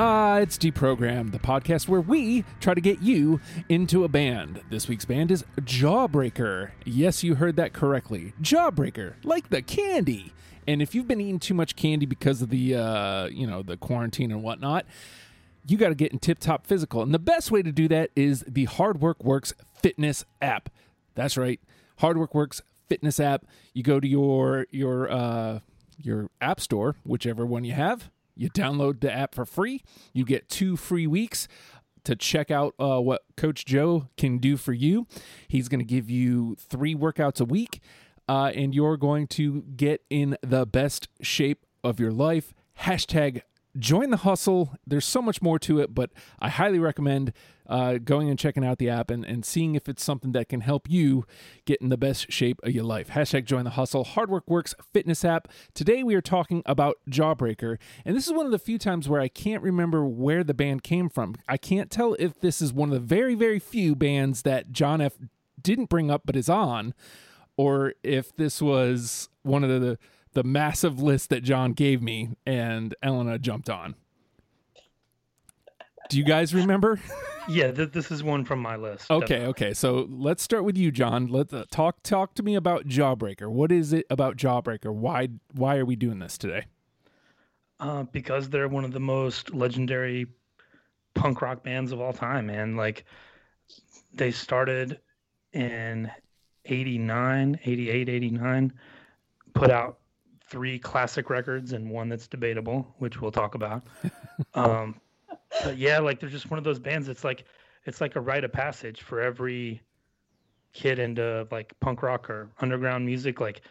It's Deprogrammed, the podcast where we try to get you into a band. This week's band is Jawbreaker. Yes, you heard that correctly. Jawbreaker, like the candy. And if you've been eating too much candy because of the, the quarantine and whatnot, you got to get in tip-top physical. And the best way to do that is the Hard Work Works Fitness app. That's right. Hard Work Works Fitness app. You go to your app store, whichever one you have. You download the app for free. You get 2 free weeks to check out what Coach Joe can do for you. He's going to give you 3 workouts a week, and you're going to get in the best shape of your life. Hashtag join the hustle. There's so much more to it, but I highly recommend going and checking out the app and seeing if it's something that can help you get in the best shape of your life. Hashtag join the hustle. Hard Work Works Fitness app. Today we are talking about Jawbreaker, and this is one of the few times where I can't remember where the band came from. I can't tell if this is one of the very, very few bands that John F. didn't bring up but is on, or if this was one of the massive list that John gave me and Elena jumped on. Do you guys remember? Yeah, this is one from my list. Okay, definitely. Okay. So let's start with you, John. Let's talk to me about Jawbreaker. What is it about Jawbreaker? Why are we doing this today? Because they're one of the most legendary punk rock bands of all time, man. Like, they started in 89, put out 3 classic records and 1 that's debatable, which we'll talk about. But yeah, like, they're just one of those bands. It's like a rite of passage for every kid into like punk rock or underground music. Like,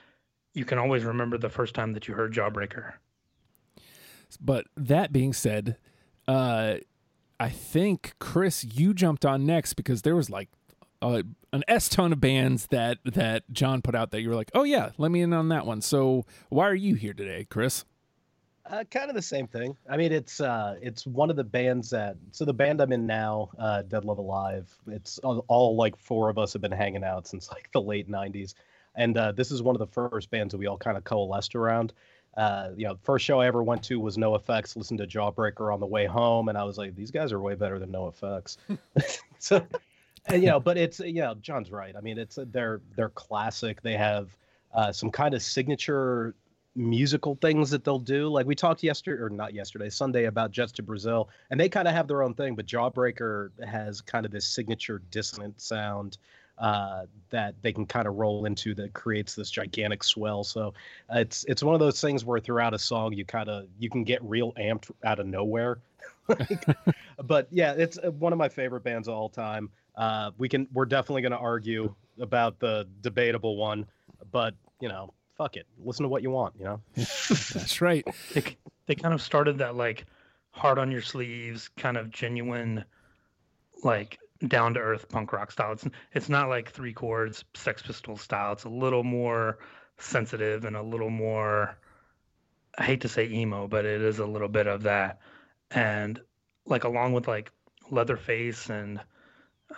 you can always remember the first time that you heard Jawbreaker. But that being said, I think, Chris, you jumped on next because there was like an S-ton of bands that John put out that you were like, oh yeah, let me in on that one. So why are you here today, Chris? Kind of the same thing. I mean, it's one of the bands so the band I'm in now, Dead Love Alive, it's all like 4 of us have been hanging out since like the late 90s. And this is one of the first bands that we all kind of coalesced around. The first show I ever went to was NoFX, listened to Jawbreaker on the way home. And I was like, these guys are way better than NoFX. So... And, but it's, John's right. I mean, it's they're classic. They have some kind of signature musical things that they'll do. Like, we talked Sunday about Jets to Brazil, and they kind of have their own thing. But Jawbreaker has kind of this signature dissonant sound that they can kind of roll into that creates this gigantic swell. So it's one of those things where throughout a song, you can get real amped out of nowhere. But yeah, it's one of my favorite bands of all time. We're definitely going to argue about the debatable one, but fuck it. Listen to what you want, That's right. They kind of started that like hard on your sleeves, kind of genuine, like down to earth punk rock style. It's not like 3 chords, Sex Pistols style. It's a little more sensitive and a little more, I hate to say emo, but it is a little bit of that. And like, along with like Leatherface and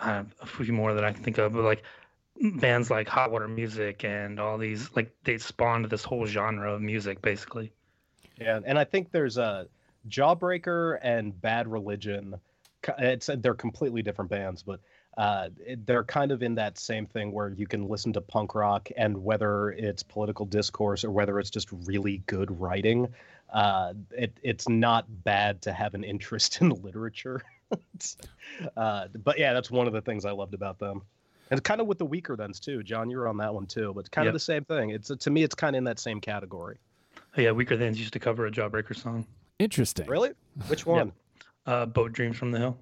a few more that I can think of, but like bands like Hot Water Music and all these, like, they spawned this whole genre of music basically. Yeah, and I think there's a Jawbreaker and Bad Religion. They're completely different bands, but they're kind of in that same thing where you can listen to punk rock, and whether it's political discourse or whether it's just really good writing, it's not bad to have an interest in literature. But yeah, that's one of the things I loved about them. And it's kind of with the Weakerthans too. John, you were on that one too, but it's kind of the same thing. To me, it's kind of in that same category. Oh, yeah, Weakerthans used to cover a Jawbreaker song. Interesting. Really? Which one? Yeah. Boat Dreams from the Hill.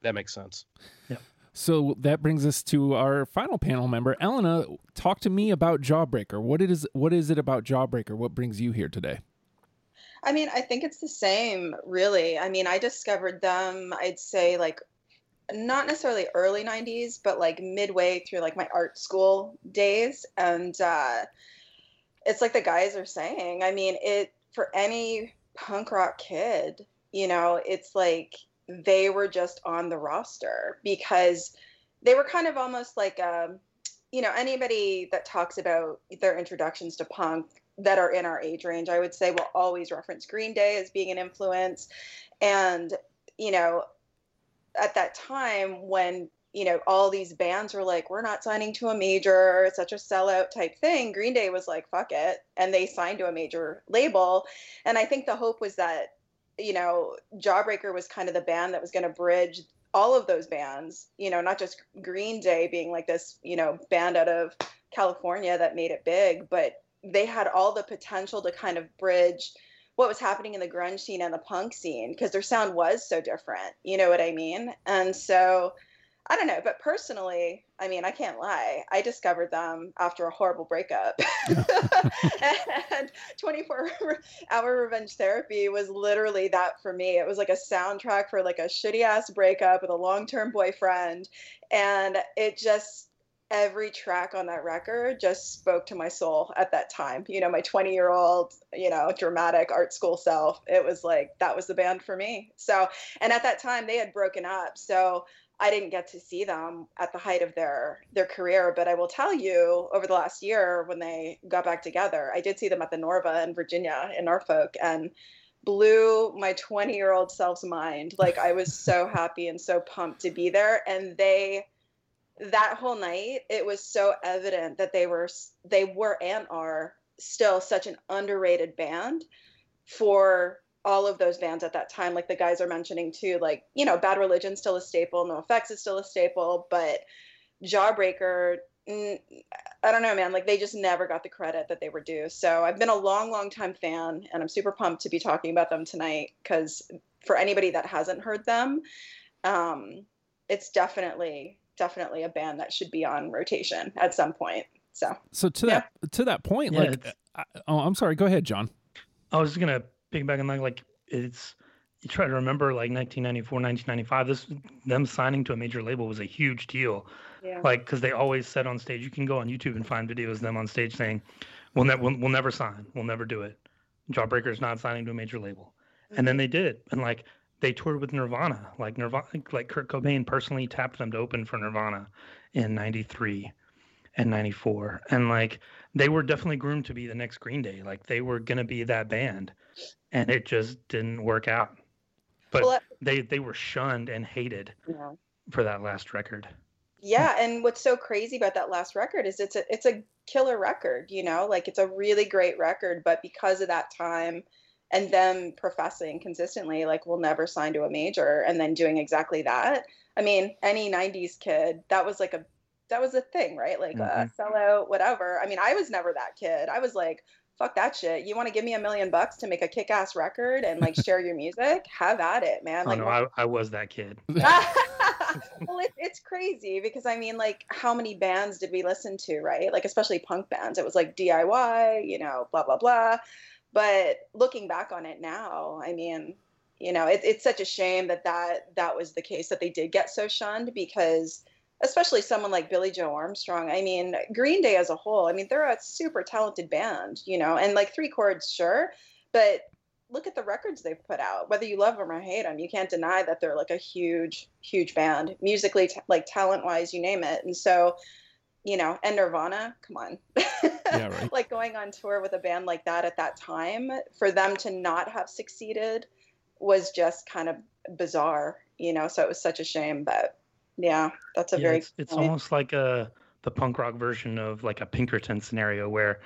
That makes sense. Yeah. So that brings us to our final panel member, Elena. Talk to me about Jawbreaker. What is it about Jawbreaker? What brings you here today? I mean, I think it's the same, really. I mean, I discovered them, I'd say, like, not necessarily early 90s, but, like, midway through, like, my art school days. And it's like the guys are saying. I mean, for any punk rock kid, it's like they were just on the roster because they were kind of almost like, anybody that talks about their introductions to punk that are in our age range, I would say, will always reference Green Day as being an influence. And you know, at that time when, you know, all these bands were like, we're not signing to a major, it's such a sellout type thing, Green Day was like, fuck it. And they signed to a major label. And I think the hope was that, you know, Jawbreaker was kind of the band that was going to bridge all of those bands, you know, not just Green Day being like this, you know, band out of California that made it big, but they had all the potential to kind of bridge what was happening in the grunge scene and the punk scene, because their sound was so different, you know what I mean? And so, I don't know, but personally, I mean, I can't lie, I discovered them after a horrible breakup. And 24-hour revenge therapy was literally that for me. It was like a soundtrack for like a shitty ass breakup with a long-term boyfriend. And it just, every track on that record just spoke to my soul at that time. You know, my 20-year-old, you know, dramatic art school self, it was like, that was the band for me. So, and at that time they had broken up, so I didn't get to see them at the height of their career, but I will tell you, over the last year when they got back together, I did see them at the Norva in Virginia, in Norfolk, and blew my 20-year-old self's mind. Like, I was so happy and so pumped to be there. And they, that whole night, it was so evident that they were and are still such an underrated band for all of those bands at that time, like the guys are mentioning too, like, you know, Bad Religion's still a staple, NoFX is still a staple, but Jawbreaker, I don't know, man, like they just never got the credit that they were due. So I've been a long, long time fan, and I'm super pumped to be talking about them tonight, because for anybody that hasn't heard them, it's definitely a band that should be on rotation at some point. So to that point, like, I'm sorry, go ahead, John. I was just going to piggyback on that, like, it's, you try to remember like 1994, 1995, them signing to a major label was a huge deal. Yeah. Like, because they always said on stage, you can go on YouTube and find videos of them on stage saying, we'll never sign, we'll never do it. Jawbreaker's not signing to a major label. Mm-hmm. And then they did. And like, they toured with Nirvana. Like Kurt Cobain personally tapped them to open for Nirvana in 93 and 94. And like, they were definitely groomed to be the next Green Day. Like, they were going to be that band. And it just didn't work out. But they were shunned and hated for that last record. Yeah, and what's so crazy about that last record is it's a killer record, you know? Like, it's a really great record, but because of that time and them professing consistently, like, we'll never sign to a major, and then doing exactly that. I mean, any 90s kid, that was a thing, right? Like, a sellout, whatever. I mean, I was never that kid. I was like, fuck that shit. You want to give me $1 million to make a kick-ass record and like share your music? Have at it, man. Like, I was that kid. Well, it's crazy because I mean, like, how many bands did we listen to, right? Like, especially punk bands. It was like DIY, you know, blah, blah, blah. But looking back on it now, I mean, you know, it's such a shame that was the case, that they did get so shunned, because especially someone like Billy Joe Armstrong. I mean, Green Day as a whole, I mean, they're a super talented band, you know, and like three chords, sure, but look at the records they've put out. Whether you love them or hate them, you can't deny that they're like a huge, huge band, musically, like talent-wise, you name it. And so, you know, and Nirvana, come on. Yeah, right. Like, going on tour with a band like that at that time, for them to not have succeeded was just kind of bizarre, you know, so it was such a shame, but... Yeah, that's a very... It's almost like the punk rock version of like a Pinkerton scenario, where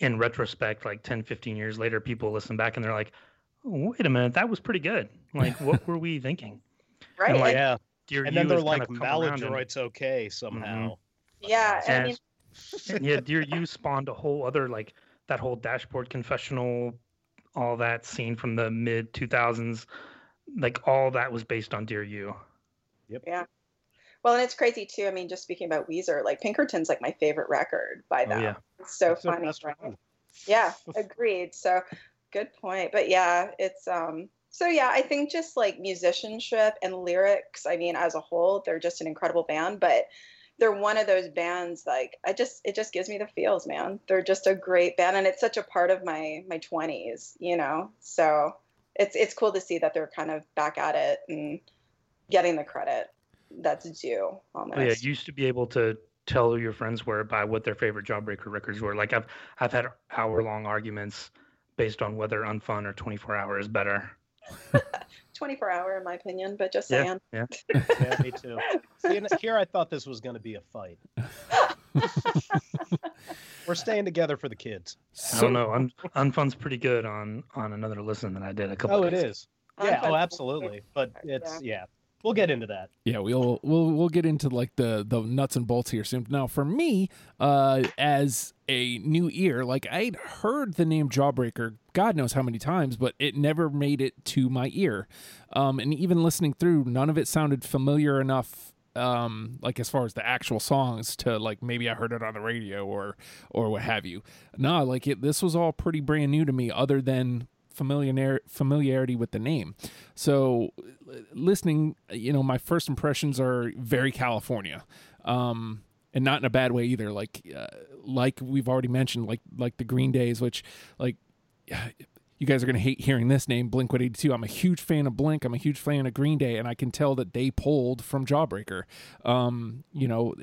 in retrospect, like 10, 15 years later, people listen back and they're like, wait a minute, that was pretty good. Like, what were we thinking? Right. And like, yeah. And then they're like, Maladroit's okay somehow. Mm-hmm. Yeah. And yeah, Dear You spawned a whole other, like that whole Dashboard Confessional, all that scene from the mid-2000s. Like, all that was based on Dear You. Yep. Yeah. Well, and it's crazy too. I mean, just speaking about Weezer, like Pinkerton's like my favorite record by them. Oh, yeah. It's so funny. Right? Yeah, agreed. So good point. But yeah, it's so yeah, I think just like musicianship and lyrics, I mean, as a whole, they're just an incredible band, but they're one of those bands, like, it just gives me the feels, man. They're just a great band, and it's such a part of my 20s, you know. So it's cool to see that they're kind of back at it and getting the credit that's due. Almost. Oh, yeah, you used to be able to tell who your friends were by what their favorite Jawbreaker records were. Like, I've had hour-long arguments based on whether Unfun or 24 Hour is better. 24 hour, in my opinion, but just saying. Yeah, yeah, me too. See, here I thought this was going to be a fight. We're staying together for the kids. So, I don't know. Unfun's pretty good on another listen that I did a couple. Oh, it is. Yeah. Oh, absolutely. But it's We'll get into that. Yeah, we'll get into like the nuts and bolts here soon. Now, for me, as a new ear, like I'd heard the name Jawbreaker God knows how many times, but it never made it to my ear. And even listening through, none of it sounded familiar enough. Like as far as the actual songs to like maybe I heard it on the radio or what have you. No, like this was all pretty brand new to me, other than familiarity with the name. So listening, you know, my first impressions are very California, and not in a bad way either. Like we've already mentioned, like the Green Days, which like you guys are going to hate hearing this name, Blink-182. I'm a huge fan of Blink. I'm a huge fan of Green Day, and I can tell that they pulled from Jawbreaker. You know,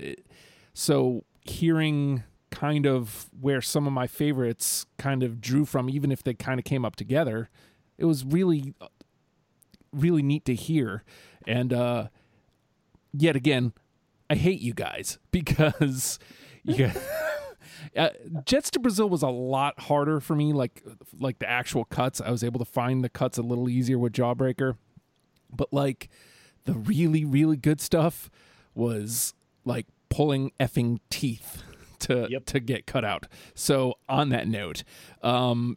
so hearing kind of where some of my favorites kind of drew from, even if they kind of came up together, it was really, really neat to hear. And yet again, I hate you guys because Jets to Brazil was a lot harder for me. Like the actual cuts, I was able to find the cuts a little easier with Jawbreaker, but like the really, really good stuff was like pulling effing teeth to get cut out. So on that note,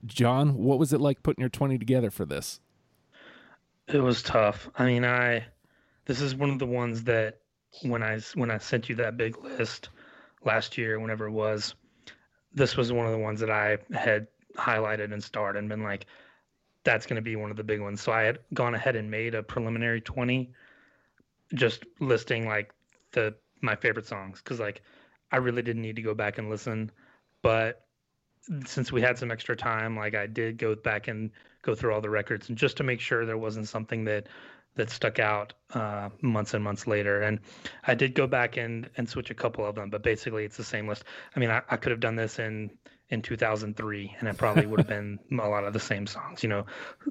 John, what was it like putting your 20 together for this? It was tough. I mean, this is one of the ones that when I sent you that big list last year, whenever it was, this was one of the ones that I had highlighted and starred and been like, that's going to be one of the big ones. So I had gone ahead and made a preliminary 20, just listing like my favorite songs. 'Cause like, I really didn't need to go back and listen, but since we had some extra time, like I did go back and go through all the records and just to make sure there wasn't something that stuck out months and months later. And I did go back and switch a couple of them, but basically it's the same list. I mean, I could have done this in 2003 and it probably would have been a lot of the same songs, you know,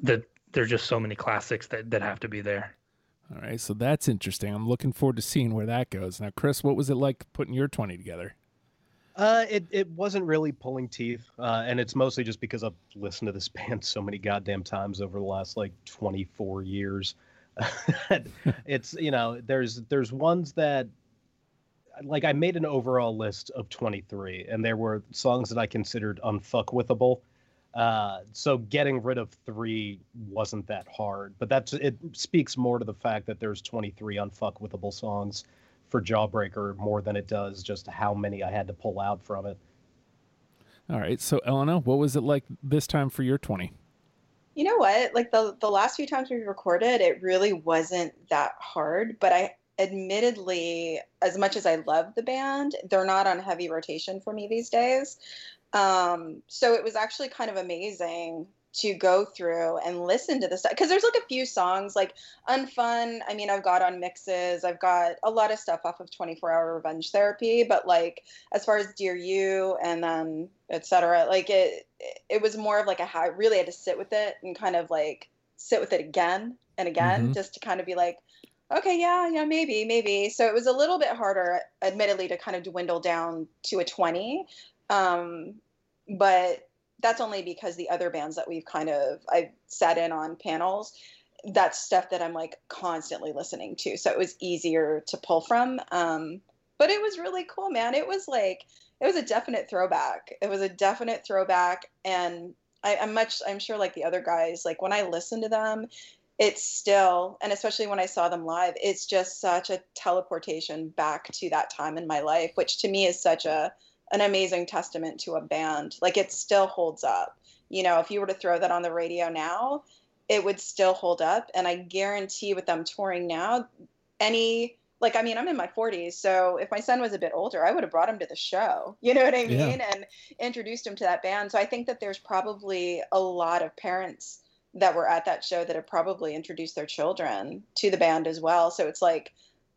that there's just so many classics that have to be there. All right, so that's interesting. I'm looking forward to seeing where that goes. Now, Chris, what was it like putting your 20 together? It wasn't really pulling teeth, and it's mostly just because I've listened to this band so many goddamn times over the last, like, 24 years. It's, you know, there's ones that, like, I made an overall list of 23, and there were songs that I considered unfuckwithable. So getting rid of 3 wasn't that hard, but it speaks more to the fact that there's 23 unfuckwithable songs for Jawbreaker more than it does just how many I had to pull out from it. All right. So Elena, what was it like this time for your 20? You know what? Like the last few times we recorded, it really wasn't that hard, but I admittedly, as much as I love the band, they're not on heavy rotation for me these days. So it was actually kind of amazing to go through and listen to this stuff, because there's like a few songs like Unfun. I mean, I've got on mixes, I've got a lot of stuff off of 24-hour Revenge Therapy, but like as far as Dear You and then etc., like it was more of like I really had to sit with it and kind of like sit with it again and again, mm-hmm. just to kind of be like, okay, yeah, maybe. So it was a little bit harder, admittedly, to kind of dwindle down to a 20. But that's only because the other bands that I've sat in on panels, that's stuff that I'm like constantly listening to. So it was easier to pull from. But it was really cool, man. It was a definite throwback. And I'm sure like the other guys, like when I listen to them, it's still, and especially when I saw them live, it's just such a teleportation back to that time in my life, which to me is such an amazing testament to a band. Like it still holds up. You know, if you were to throw that on the radio now, it would still hold up. And I guarantee with them touring now, I mean, I'm in my 40s, so if my son was a bit older, I would have brought him to the show. You know what I mean? Yeah. And introduced him to that band. So I think that there's probably a lot of parents that were at that show that have probably introduced their children to the band as well. So it's like,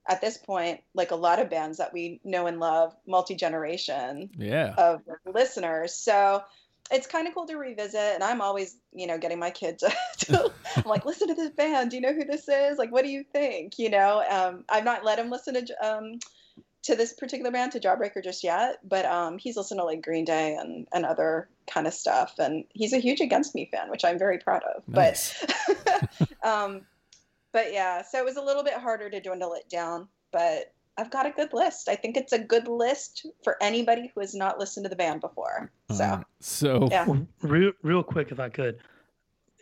at this point, like a lot of bands that we know and love, multi-generation of listeners. So it's kind of cool to revisit, and I'm always, you know, getting my kids to I'm like, listen to this band. Do you know who this is? Like, what do you think? You know, I've not let him listen to this particular band, to Jawbreaker, just yet, but he's listened to like Green Day and other kind of stuff, and he's a huge Against Me fan, which I'm very proud of. Nice. But yeah, so it was a little bit harder to dwindle it down, but I've got a good list. I think it's a good list for anybody who has not listened to the band before. So yeah. Real quick, if I could,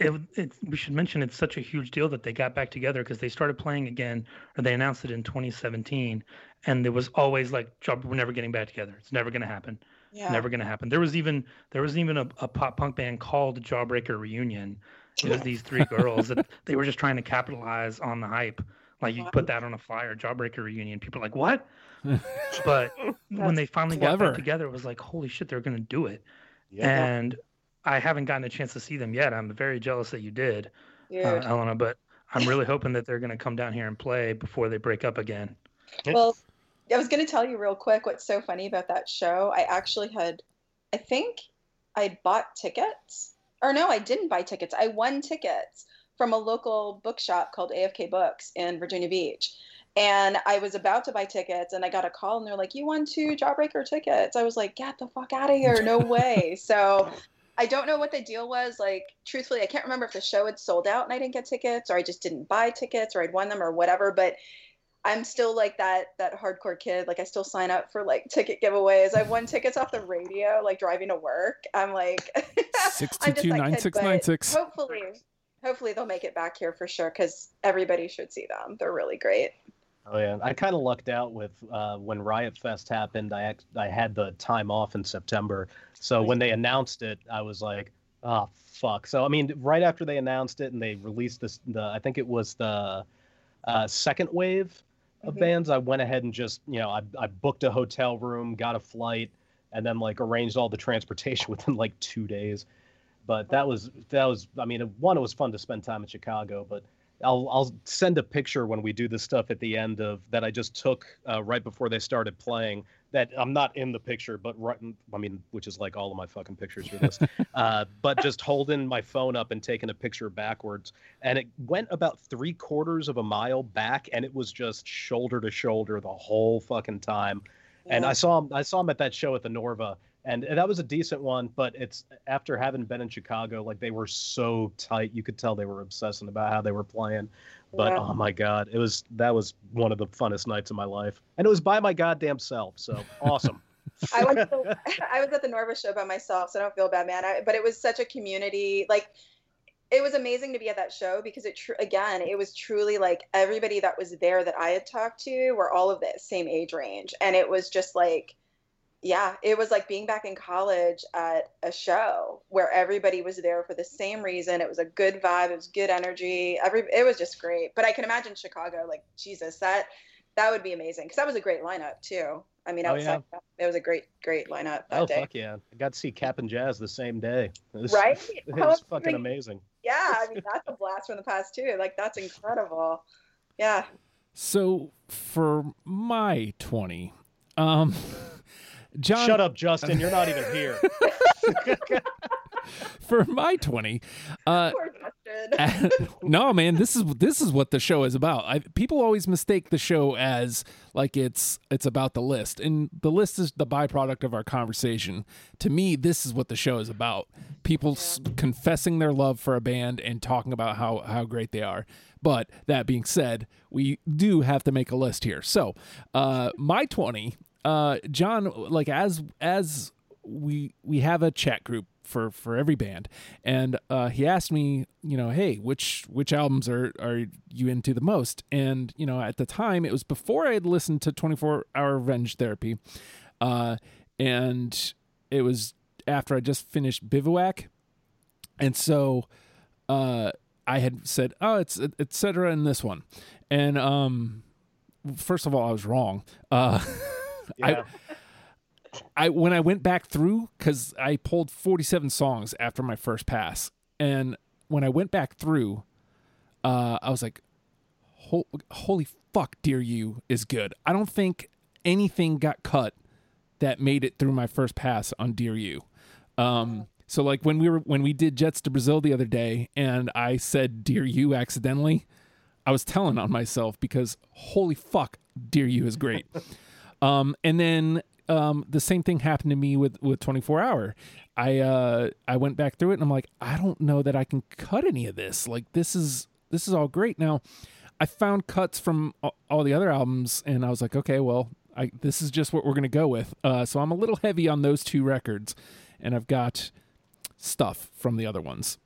we should mention it's such a huge deal that they got back together, because they started playing again, or they announced it in 2017, and there was always like, we're never getting back together. It's never going to happen. Yeah. Never going to happen. There was even a pop punk band called Jawbreaker Reunion. It was these three girls that they were just trying to capitalize on the hype. Like, you put that on a flyer, Jawbreaker Reunion. People are like, what? But when they finally got back together, it was like, holy shit, they're going to do it. Yeah. And I haven't gotten a chance to see them yet. I'm very jealous that you did, Elena, but I'm really hoping that they're going to come down here and play before they break up again. Well, I was going to tell you real quick what's so funny about that show. I actually had, I think I bought tickets. Or no, I didn't buy tickets. I won tickets from a local bookshop called AFK Books in Virginia Beach. And I was about to buy tickets, and I got a call, and they're like, you won 2 Jawbreaker tickets. I was like, get the fuck out of here. No way. So I don't know what the deal was. Like, truthfully, I can't remember if the show had sold out and I didn't get tickets, or I just didn't buy tickets, or I'd won them, or whatever. But I'm still like that hardcore kid. Like, I still sign up for like ticket giveaways. I won tickets off the radio, like driving to work. I'm like, 622-9696. Hopefully they'll make it back here for sure, because everybody should see them. They're really great. Oh, yeah. I kind of lucked out with when Riot Fest happened. I had the time off in September. So when they announced it, I was like, oh, fuck. So, I mean, right after they announced it and they released I think it was the second wave of bands, I went ahead and just, you know, I booked a hotel room, got a flight, and then like arranged all the transportation within like 2 days. But that was. I mean, one, it was fun to spend time in Chicago. But I'll send a picture when we do this stuff at the end of that I just took right before they started playing. That I'm not in the picture, but right. I mean, which is like all of my fucking pictures for this. But just holding my phone up and taking a picture backwards, and it went about 3/4 of a mile back, and it was just shoulder to shoulder the whole fucking time. Yeah. And I saw him at that show at the Norva. And that was a decent one, but it's after having been in Chicago, like they were so tight. You could tell they were obsessing about how they were playing. But Oh my God, that was one of the funnest nights of my life. And it was by my goddamn self. So awesome. I was at the Norva show by myself, so I don't feel bad, man. But it was such a community. Like, it was amazing to be at that show, because it was truly like everybody that was there that I had talked to were all of the same age range. And it was just like, yeah, it was like being back in college at a show where everybody was there for the same reason. It was a good vibe. It was good energy. It was just great. But I can imagine Chicago, like, Jesus, that would be amazing, because that was a great lineup too. I mean, it was a great lineup that day. Oh, fuck yeah. I got to see Cap'n Jazz the same day. Right? It was fucking amazing. Yeah, I mean, that's a blast from the past too. Like, that's incredible. Yeah. So for my 20, John... Shut up, Justin. You're not even here. For my 20, no, man, this is what the show is about. People always mistake the show as like it's about the list, and the list is the byproduct of our conversation. To me, this is what the show is about: people confessing their love for a band and talking about how great they are. But that being said, we do have to make a list here. So, my 20. John, like as we have a chat group for every band, and he asked me, you know, hey, which albums are you into the most? And, you know, at the time, it was before I had listened to 24-Hour Revenge Therapy, and it was after I just finished Bivouac, and so I had said, oh, it's et cetera in this one, and first of all, I was wrong. Yeah. I when I went back through, because I pulled 47 songs after my first pass, and when I went back through, I was like, holy fuck, Dear You is good. I don't think anything got cut that made it through my first pass on Dear You. So like when we did Jets to Brazil the other day and I said "Dear You" accidentally, I was telling on myself because holy fuck, "Dear You" is great. And then the same thing happened to me with 24 Hour. I went back through it and I'm like, I don't know that I can cut any of this. Like this is all great. Now I found cuts from all the other albums and I was like, okay, well, this is just what we're going to go with. So I'm a little heavy on those two records and I've got stuff from the other ones.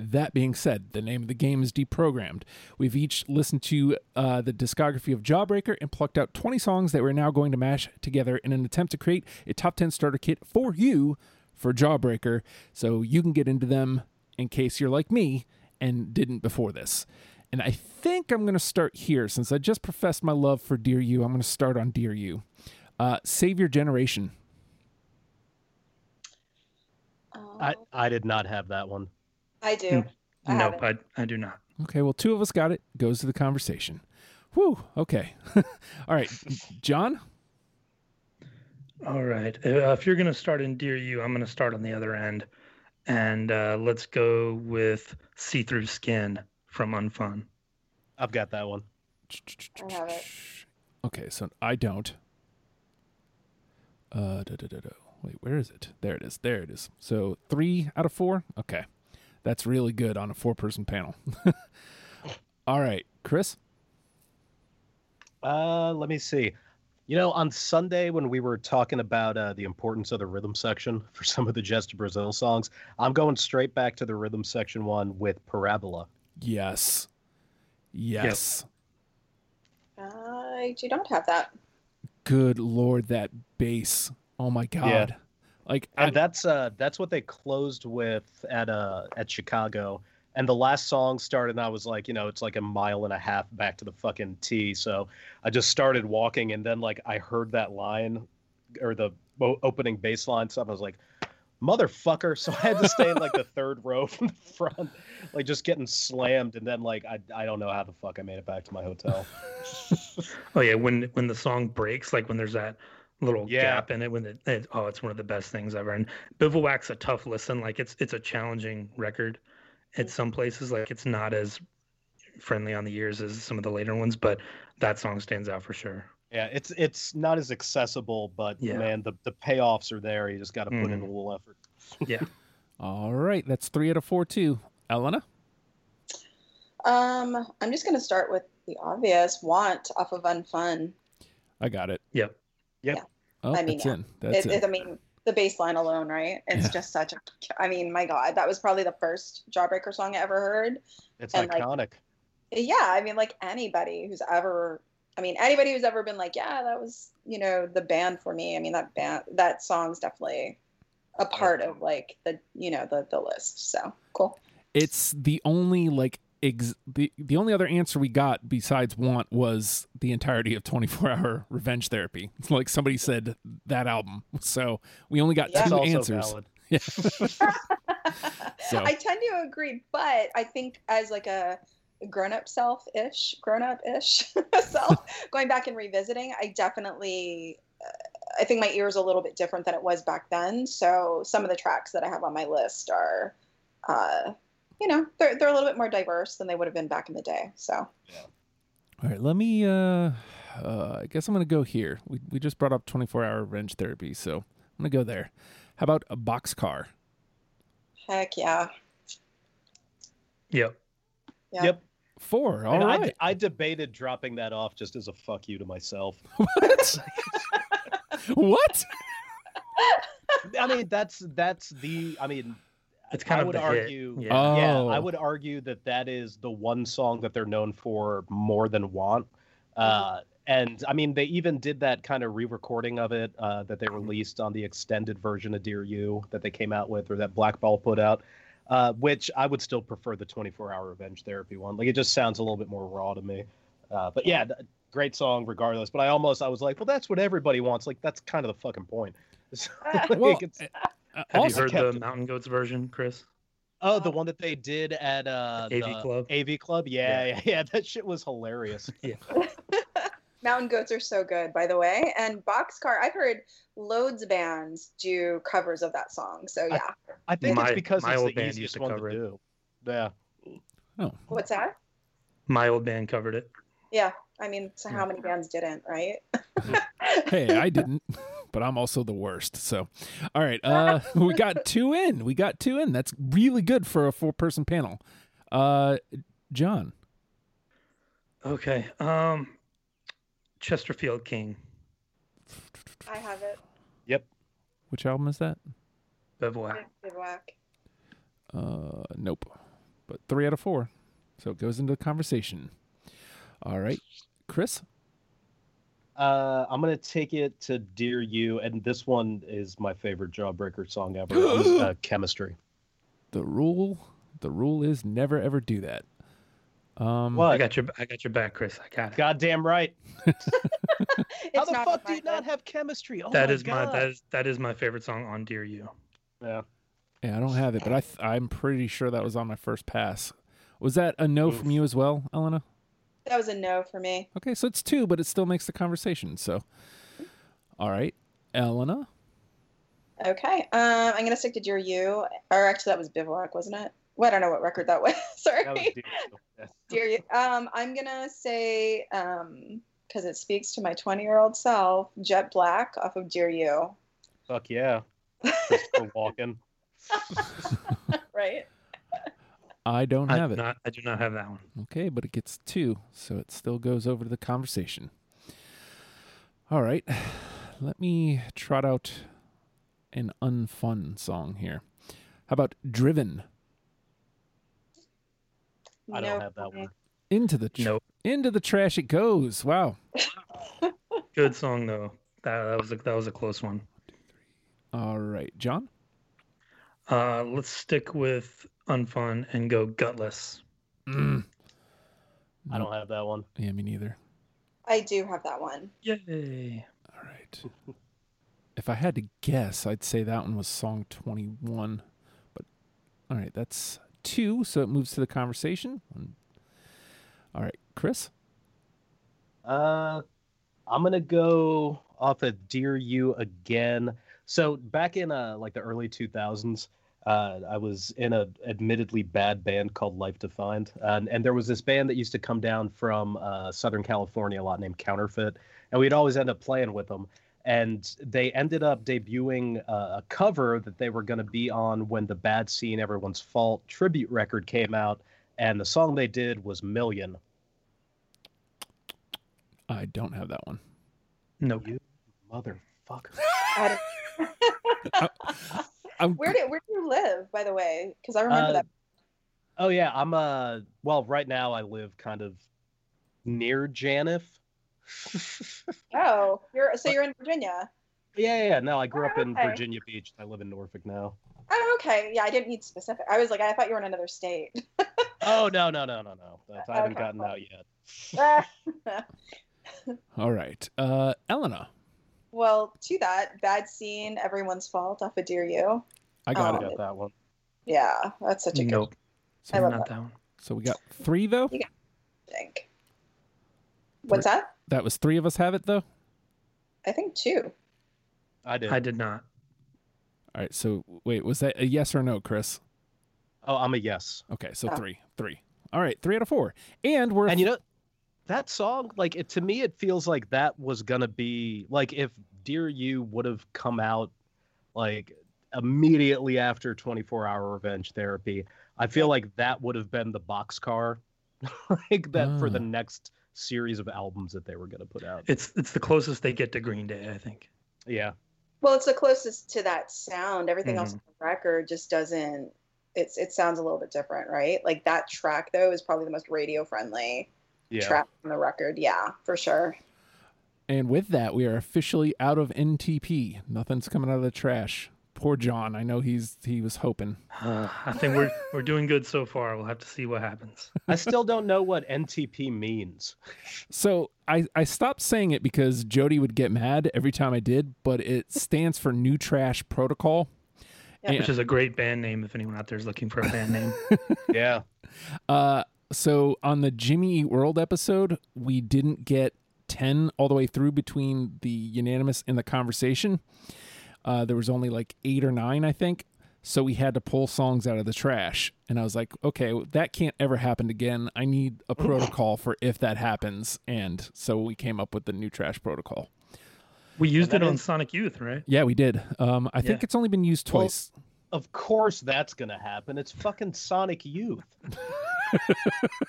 That being said, the name of the game is Deprogrammed. We've each listened to the discography of Jawbreaker and plucked out 20 songs that we're now going to mash together in an attempt to create a top 10 starter kit for you for Jawbreaker, so you can get into them in case you're like me and didn't before this. And I think I'm going to start here. Since I just professed my love for Dear You, I'm going to start on Dear You. Save Your Generation. I did not have that one. I do. I do not. Okay, well, two of us got it. Goes to the conversation. Whew, okay. All right, John? All right. If you're going to start in Dear You, I'm going to start on the other end. And let's go with See Through Skin from Unfun. I've got that one. I have it. Okay, so I don't. Wait, where is it? There it is. So 3 out of 4? Okay. That's really good on a 4-person panel. All right, Chris? Let me see. You know, on Sunday when we were talking about the importance of the rhythm section for some of the Jets to Brazil songs, I'm going straight back to the rhythm section one with Parabola. Yes. I do not have that. Good Lord, that bass. Oh, my God. Yeah. Like, and that's what they closed with at Chicago, and the last song started, and I was like, you know, it's like a mile and a half back to the fucking tee, so I just started walking, and then like I heard that line, or the opening bass line stuff, I was like, motherfucker! So I had to stay in like the third row from the front, like just getting slammed, and then like I don't know how the fuck I made it back to my hotel. Oh yeah, when the song breaks, like when there's that little gap in it when it's one of the best things ever. And Bivouac's a tough listen. Like it's a challenging record at some places. Like it's not as friendly on the ears as some of the later ones, but that song stands out for sure. Yeah, it's not as accessible, but man, the payoffs are there. You just got to put in a little effort. Yeah. All right, that's 3 out of 4 too. Elena? I'm just gonna start with the obvious, Want off of Unfun. I got it. Yep. Yep. Yeah. Oh, I mean, that's it. I mean, the bass line alone, right? It's just such a, I mean, my God, that was probably the first Jawbreaker song I ever heard. It's iconic. Like, yeah. I mean, like anybody who's ever been like, yeah, that was, you know, the band for me. I mean, that song's definitely a part of like the, you know, the list. So cool. It's the only like, the only other answer we got besides Want was the entirety of 24-hour Revenge Therapy. It's like somebody said that album. So we only got two answers. Yeah. So. I tend to agree, but I think as like a grown-up-ish self, going back and revisiting, I definitely, I think my ear is a little bit different than it was back then. So some of the tracks that I have on my list are... you know, they're a little bit more diverse than they would have been back in the day. So, all right, let me. I guess I'm gonna go here. We just brought up 24-hour Revenge Therapy, so I'm gonna go there. How about a Boxcar? Heck yeah. Yep. 4. All right. I debated dropping that off just as a fuck you to myself. What? What? I mean, that's the. I mean. It's kind of argue. Yeah. Oh. Yeah, I would argue that is the one song that they're known for more than Want. And I mean, they even did that kind of re-recording of it that they released on the extended version of Dear You that they came out with, or that Black Ball put out, which I would still prefer the 24-hour Revenge Therapy one. Like it just sounds a little bit more raw to me. But yeah, great song regardless. But I was like, well, that's what everybody wants. Like that's kind of the fucking point. So, like, well, have you heard the Mountain Goats version, Chris? Oh, the one that they did at AV Club? AV Club? Yeah. That shit was hilarious. Yeah. Mountain Goats are so good, by the way. And Boxcar, I've heard loads of bands do covers of that song. So, yeah. I think it's because it's the easiest one to do. Yeah. Oh. What's that? My old band covered it. Yeah. I mean, so how many bands didn't, right? Hey, I didn't, but I'm also the worst. So, all right. We got two in. That's really good for a four-person panel. John. Okay. Chesterfield King. I have it. Yep. Which album is that? Bivouac. Nope. But 3 out of 4. So it goes into the conversation. All right. Chris? I'm going to take it to Dear You, and this one is my favorite Jawbreaker song ever. Chemistry. The rule is never, ever do that. Well, I got your back, Chris. I got it. Goddamn right. How the fuck do you not have Chemistry? Oh, that is God. That is my favorite song on Dear You. Yeah, I don't have it, but I'm pretty sure that was on my first pass. Was that a no from you as well, Elena? That was a no for me. Okay, so it's 2, but it still makes the conversation. So, all right, Elena. Okay, I'm gonna stick to Dear You. Or actually, that was Bivouac, wasn't it? Well, I don't know what record that was. Sorry. That was Dear You. I'm gonna say because it speaks to my 20-year-old self, Jet Black off of Dear You. Fuck yeah. Christopher Walken. Right. I don't have it. I do not have that one. Okay, but it gets 2, so it still goes over to the conversation. All right. Let me trot out an unfun song here. How about Driven? I don't have that one. Into the trash it goes. Wow. Good song though. That was a close one. 1, 2, 3. All right, John. Let's stick with unfun and go Gutless. I don't have that one. Yeah, me neither. I do have that one. Yay. All right. If I had to guess, I'd say that one was song 21. But all right, that's 2, so it moves to the conversation. All right, Chris? I'm going to go off of Dear You again. So back in the early 2000s, I was in an admittedly bad band called Life Defined. And there was this band that used to come down from Southern California a lot named Counterfeit. And we'd always end up playing with them. And they ended up debuting a cover that they were going to be on when the Bad Scene, Everyone's Fault tribute record came out. And the song they did was Million. I don't have that one. No. You motherfucker. Where do you live, by the way? Because I remember that. Oh, yeah. I'm right now I live kind of near Janif. Oh, you're in Virginia? Yeah. No, I grew up in Virginia Beach. I live in Norfolk now. Oh, okay. Yeah, I didn't need specific. I was like, I thought you were in another state. Oh, no. I haven't gotten out yet. All right. Elena. Well, to that, Bad Scene, Everyone's Fault off of Dear You. I got it. I got that one. Yeah, that's such a good one. So I love that one. So we got 3, though? Yeah, I think. What's that? That was 3 of us have it, though? I think 2. I did not. All right, so wait, was that a yes or no, Chris? Oh, I'm a yes. Okay, so 3. All right, 3 out of 4. And we're... And you know, that song, to me, it feels like that was going to be... if Dear You would have come out, immediately after 24-Hour Revenge Therapy, I feel like that would have been the Boxcar, for the next series of albums that they were going to put out. It's the closest they get to Green Day, I think. Yeah. Well, it's the closest to that sound. Everything else on the record just doesn't... It sounds a little bit different, right? That track, though, is probably the most radio-friendly track on the record. Yeah, for sure. And with that, we are officially out of NTP. Nothing's coming out of the trash. Poor John. I know he was hoping. I think we're doing good so far. We'll have to see what happens. I still don't know what NTP means. So I stopped saying it because Jody would get mad every time I did, but it stands for New Trash Protocol. Yeah. Which is a great band name if anyone out there is looking for a band name. Yeah. So on the Jimmy Eat World episode, we didn't get 10 all the way through between the unanimous and the conversation. There was only like 8 or 9, I think. So we had to pull songs out of the trash. And I was like, okay, that can't ever happen again. I need a protocol for if that happens. And so we came up with the new trash protocol. We used it on Sonic Youth, right? Yeah, we did. I think it's only been used twice. Well, of course that's going to happen. It's fucking Sonic Youth.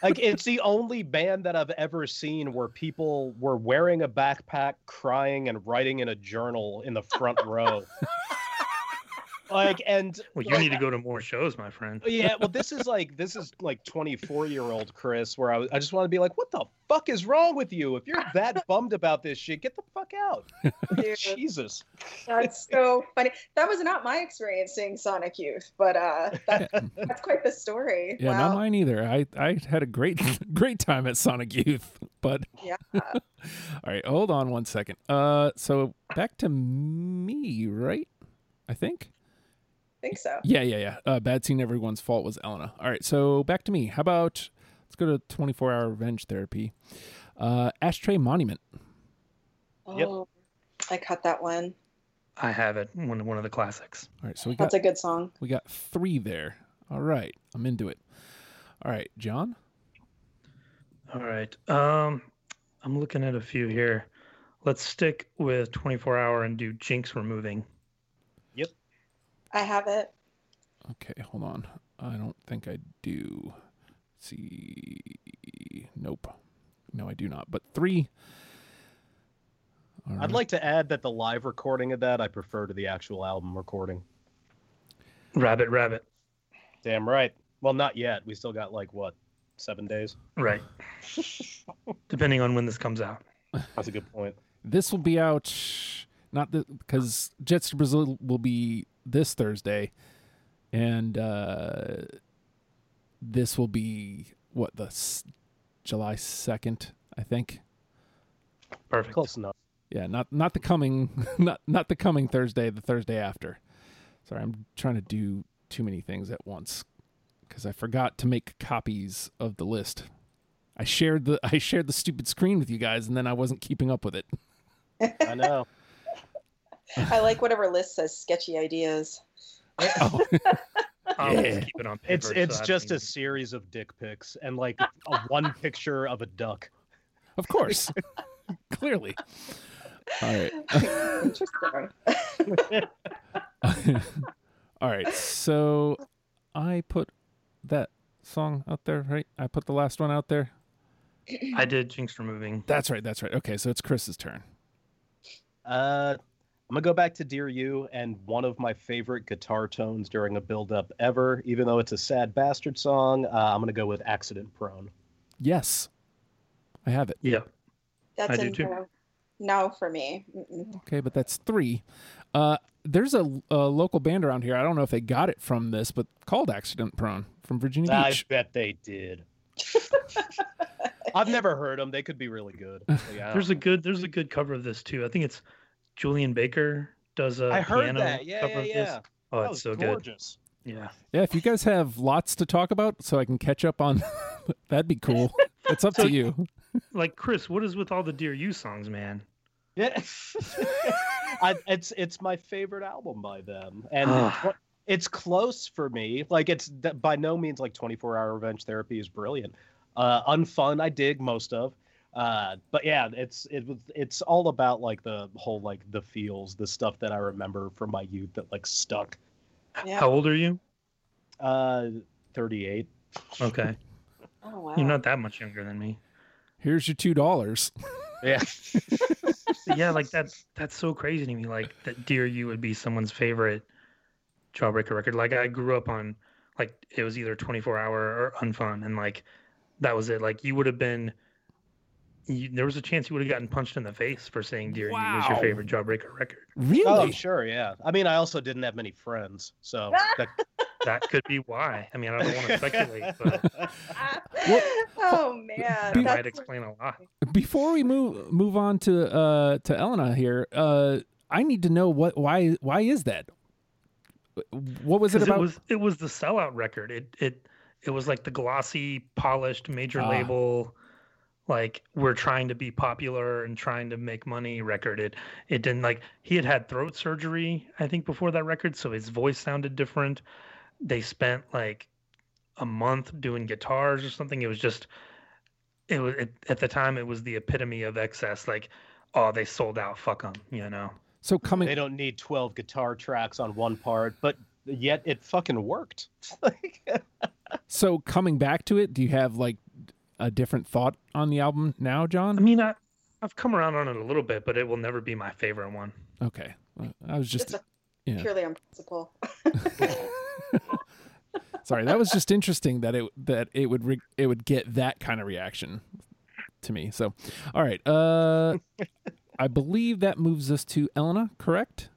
Like, it's the only band that I've ever seen where people were wearing a backpack, crying, and writing in a journal in the front row. Like, and well, you need to go to more shows, my friend. Yeah, well, this is like 24-year-old Chris, where I just want to be like, what the fuck is wrong with you? If you're that bummed about this shit, get the fuck out. Jesus, that's so funny. That was not my experience seeing Sonic Youth, but that's quite the story. Yeah, wow. Not mine either. I had a great time at Sonic Youth, but yeah. All right, hold on one second. So back to me, right? I think so. Yeah. Bad Scene Everyone's Fault was Elena. All right, so back to me. How about, let's go to 24-hour revenge therapy. Ashtray Monument. Oh, yep. I caught that one. I have it. One of the classics. All right, so that's a good song. We got 3 there. All right, I'm into it. All right, John? All right. I'm looking at a few here. Let's stick with 24-hour and do Jinx Removing. I have it. Okay, hold on. I don't think I do. Let's see. Nope. No, I do not. But 3. All right. I'd like to add that the live recording of that I prefer to the actual album recording. Rabbit. Damn right. Well, not yet. We still got like, what, 7 days? Right. Depending on when this comes out. That's a good point. This will be out, not because Jets to Brazil will be this Thursday, and this will be what, the July 2nd, I think. Perfect. Close enough. Yeah, not the coming Thursday, the Thursday after. Sorry, I'm trying to do too many things at once because I forgot to make copies of the list. I shared the stupid screen with you guys, and then I wasn't keeping up with it. I know. I like whatever list says sketchy ideas. Oh. I'll just keep it on paper. It's just a series of dick pics and like one picture of a duck. Of course. Clearly. All right. Interesting. All right. So I put that song out there, right? I put the last one out there. I did Jinx Removing. That's right. Okay, so it's Chris's turn. I'm going to go back to Dear You and one of my favorite guitar tones during a build-up ever. Even though it's a sad bastard song, I'm going to go with Accident Prone. Yes. I have it. Yeah. That's I do too. No for me. Mm-mm. Okay, but that's 3. There's a local band around here. I don't know if they got it from this, but called Accident Prone from Virginia Beach. I bet they did. I've never heard them. They could be really good. Yeah. There's a good cover of this too. I think it's Julian Baker does a piano cover of this. Oh, it's so gorgeous. Good. Yeah. Yeah, if you guys have lots to talk about so I can catch up on, that'd be cool. It's up to you. Like, Chris, what is with all the Dear You songs, man? Yeah. It's my favorite album by them. And it's close for me. Like, it's by no means like 24-hour revenge therapy is brilliant. Unfun, I dig most of. But yeah, it's all about like the whole, like the feels, the stuff that I remember from my youth that like stuck. Yeah. How old are you? 38. Okay. Oh wow. You're not that much younger than me. Here's your $2. Yeah. Yeah. Like that's so crazy to me. Like that Dear You would be someone's favorite Jawbreaker record. Like I grew up on, like it was either 24-hour or Unfun. And like, that was it. Like you would have been, there was a chance you would have gotten punched in the face for saying Dear You was your favorite Jawbreaker record. Really? Oh, sure, yeah. I mean, I also didn't have many friends, so that could be why. I mean, I don't want to speculate, but... Oh, man. That might explain a lot. Before we move on to Elena here, I need to know why is that? What was it about? It was the sellout record. It was like the glossy, polished, major label... like we're trying to be popular and trying to make money record. It didn't, like, he had throat surgery, I think, before that record, so his voice sounded different. They spent like a month doing guitars or something. It was just, it was at the time it was the epitome of excess. Like, oh, they sold out, fuck them, you know. So they don't need 12 guitar tracks on one part, but yet it fucking worked. So coming back to it, do you have like a different thought on the album now, John? I mean, I've come around on it a little bit, but it will never be my favorite one. Okay. I was just purely on principle. Sorry, that was just interesting that it would get that kind of reaction to me. So, all right. I believe that moves us to Elena, correct?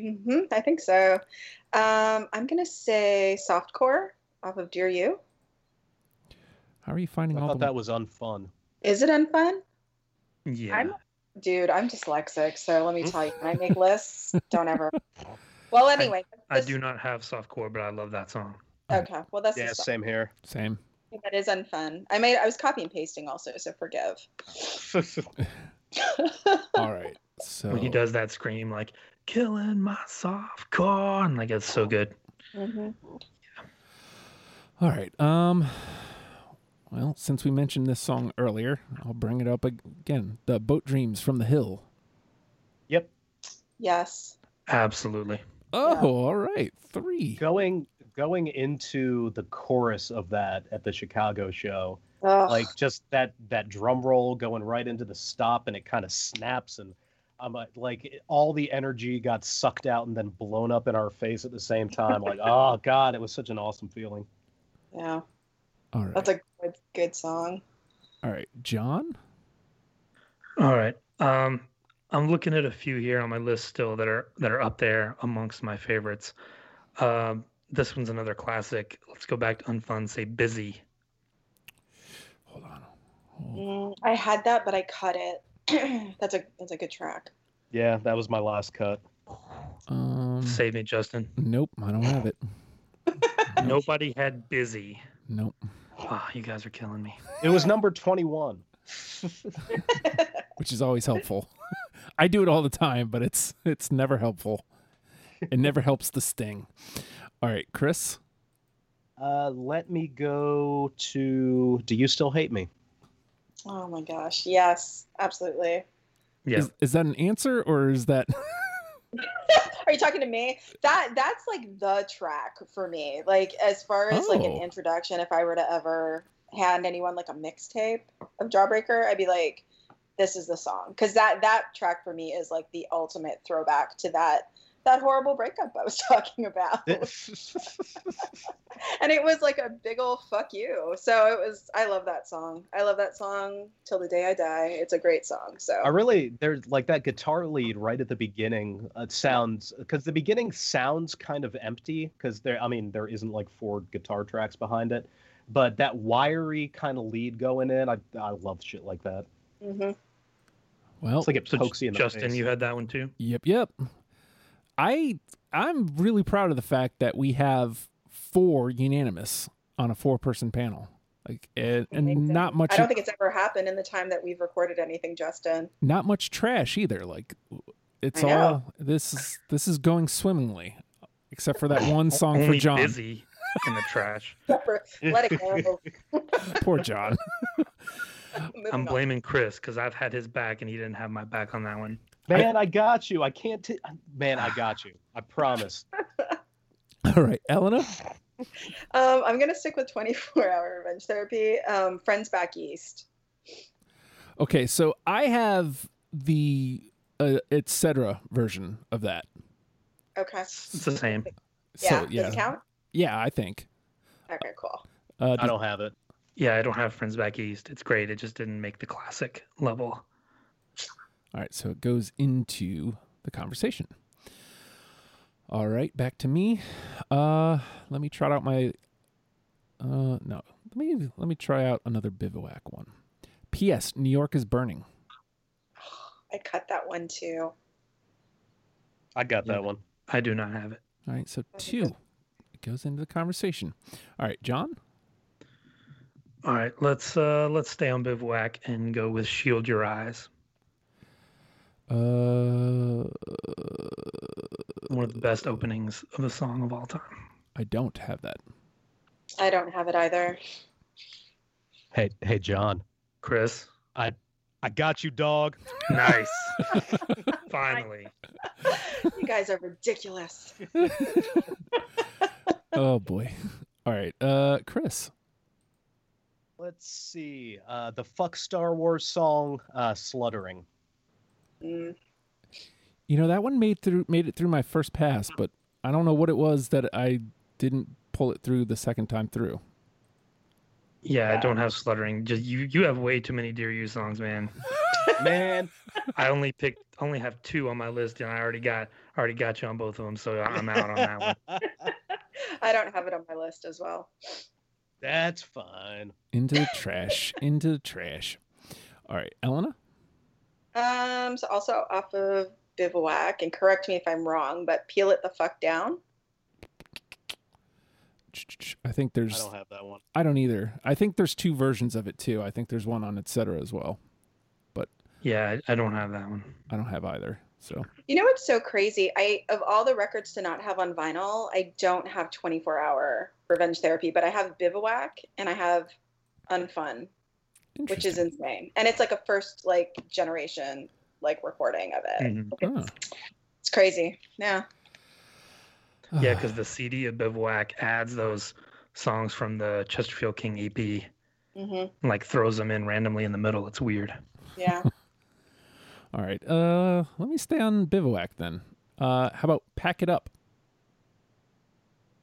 Mm-hmm, I think so. I'm going to say Softcore off of Dear You. How are you finding all that? I thought that was unfun. Is it unfun? Yeah. I'm dyslexic, so let me tell you, when I make lists, don't ever. Well, anyway. I do not have softcore, but I love that song. Okay. Well, that's same here. Same. That is unfun. I was copy and pasting also, so forgive. All right. So when he does that scream, like, killing my softcore, and like, it's so good. Mm-hmm. Yeah. All right. Well, since we mentioned this song earlier, I'll bring it up again. The Boat Dreams from the Hill. Yep. Yes. Absolutely. Oh, yeah. All right. 3. Going into the chorus of that at the Chicago show, like just that drum roll going right into the stop, and it kind of snaps, and I'm like all the energy got sucked out and then blown up in our face at the same time. Like, oh God, it was such an awesome feeling. Yeah. All right. That's a good song. All right, John. All right. I'm looking at a few here on my list still that are up there amongst my favorites. This one's another classic. Let's go back to unfun. Say Busy. Hold on. I had that, but I cut it. That's a good track. Yeah, that was my last cut. Save me, Justin. Nope, I don't have it. Nobody had Busy. Nope. Wow, you guys are killing me. It was number 21, which is always helpful. I do it all the time, but it's never helpful. It never helps the sting. All right, Chris. Let me go to Do You Still Hate Me? Oh my gosh. Yes, absolutely. Yeah. Is that an answer, or is that Are you talking to me? That's like the track for me. Like, as far as like an introduction, if I were to ever hand anyone like a mixtape of Jawbreaker, I'd be like, this is the song. Because that track for me is like the ultimate throwback to that horrible breakup I was talking about. And it was like a big old fuck you. So I love that song. I love that song till the day I die. It's a great song. So there's like that guitar lead right at the beginning. It sounds, because the beginning sounds kind of empty, because there isn't like 4 guitar tracks behind it, but that wiry kind of lead going in, I love shit like that. Mm-hmm. Well, it's like it pokes you in the face. Justin, you had that one too? Yep. I'm really proud of the fact that we have 4 unanimous on a 4-person panel. Like, and not much. I don't think it's ever happened in the time that we've recorded anything, Justin. Not much trash either. Like, it's all this is going swimmingly, except for that one song for John. Busy in the trash. Let it go. Poor John. I'm blaming Chris because I've had his back and he didn't have my back on that one. Man, I got you. I can't. Man, I got you. I promise. All right, Elena. I'm gonna stick with 24-hour revenge therapy. Friends Back East. Okay, so I have the etc. version of that. Okay, it's the same. Yeah. So, yeah. Does it count? Yeah, I think. Okay, cool. I don't have it. Yeah, I don't have Friends Back East. It's great. It just didn't make the classic level. All right, so it goes into the conversation. All right, back to me. Let me trot out my... no, let me try out another Bivouac one. P.S. New York is Burning. I cut that one, too. I got that one. I do not have it. All right, so 2. It goes into the conversation. All right, John? All right, let's stay on Bivouac and go with Shield Your Eyes. One of the best openings of a song of all time. I don't have that. I don't have it either. Hey, John. Chris. I got you, dog. Nice. Finally. You guys are ridiculous. Oh, boy. All right. Chris. Let's see. The Fuck Star Wars song, Sluttering. Mm. You know, that one made it through my first pass, but I don't know what it was that I didn't pull it through the second time through. Yeah, I don't have Sluttering. Just you have way too many Dear You songs, man. Man, I only have two on my list, and I already got you on both of them, so I'm out on that one. I don't have it on my list as well. That's fine. Into the trash. All right, Elena? So also off of Bivouac, and correct me if I'm wrong, but Peel It the Fuck Down. I don't have that one. I don't either. I think there's two versions of it too. I think there's one on Etc. as well. But yeah, I don't have that one. I don't have either. So you know what's so crazy? Of all the records to not have on vinyl, I don't have 24-hour Revenge Therapy, but I have Bivouac and I have Unfun, which is insane. And it's like a first generation recording of it. Mm-hmm. It's crazy. Yeah. Yeah, because the CD of Bivouac adds those songs from the Chesterfield King EP, mm-hmm. and throws them in randomly in the middle. It's weird. Yeah. All right. Let me stay on Bivouac then. How about Pack It Up?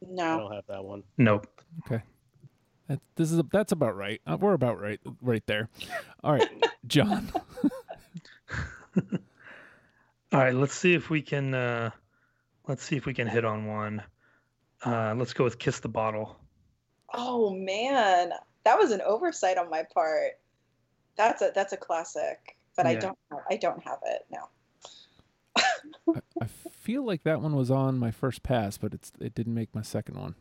No, I don't have that one. Nope. Okay. That's about right. We're about right there. All right, John. All right. Let's see if we can. Let's see if we can hit on one. Let's go with Kiss the Bottle. Oh, man. That was an oversight on my part. That's a classic, but yeah. I don't have it now. I feel like that one was on my first pass, but it didn't make my second one.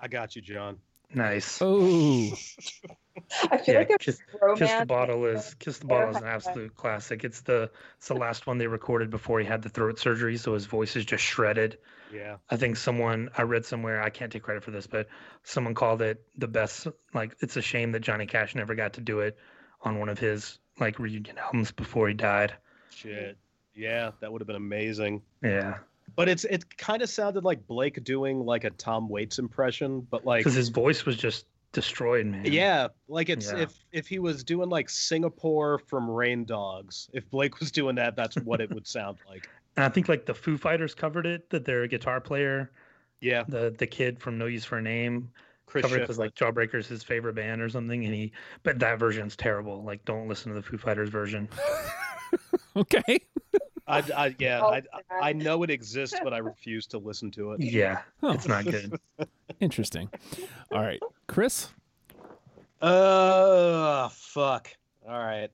I got you, John. Nice. Oh. I feel Kiss the Bottle is an absolute classic. It's the last one they recorded before he had the throat surgery, so his voice is just shredded. Yeah. I think I read somewhere, I can't take credit for this, but someone called it the best. It's a shame that Johnny Cash never got to do it on one of his reunion albums before he died. Shit. Yeah, that would have been amazing. Yeah. But it kind of sounded like Blake doing a Tom Waits impression, but because his voice was just destroyed, man. Yeah, if he was doing Singapore from Rain Dogs, if Blake was doing that, that's what it would sound like. And I think the Foo Fighters covered it, that their guitar player, yeah, the kid from No Use for a Name, Chris covered it because Jawbreaker's his favorite band or something, but that version's terrible. Don't listen to the Foo Fighters version. Okay. I know it exists, but I refuse to listen to it. Yeah, it's not good. Interesting. All right, Chris? Fuck. All right.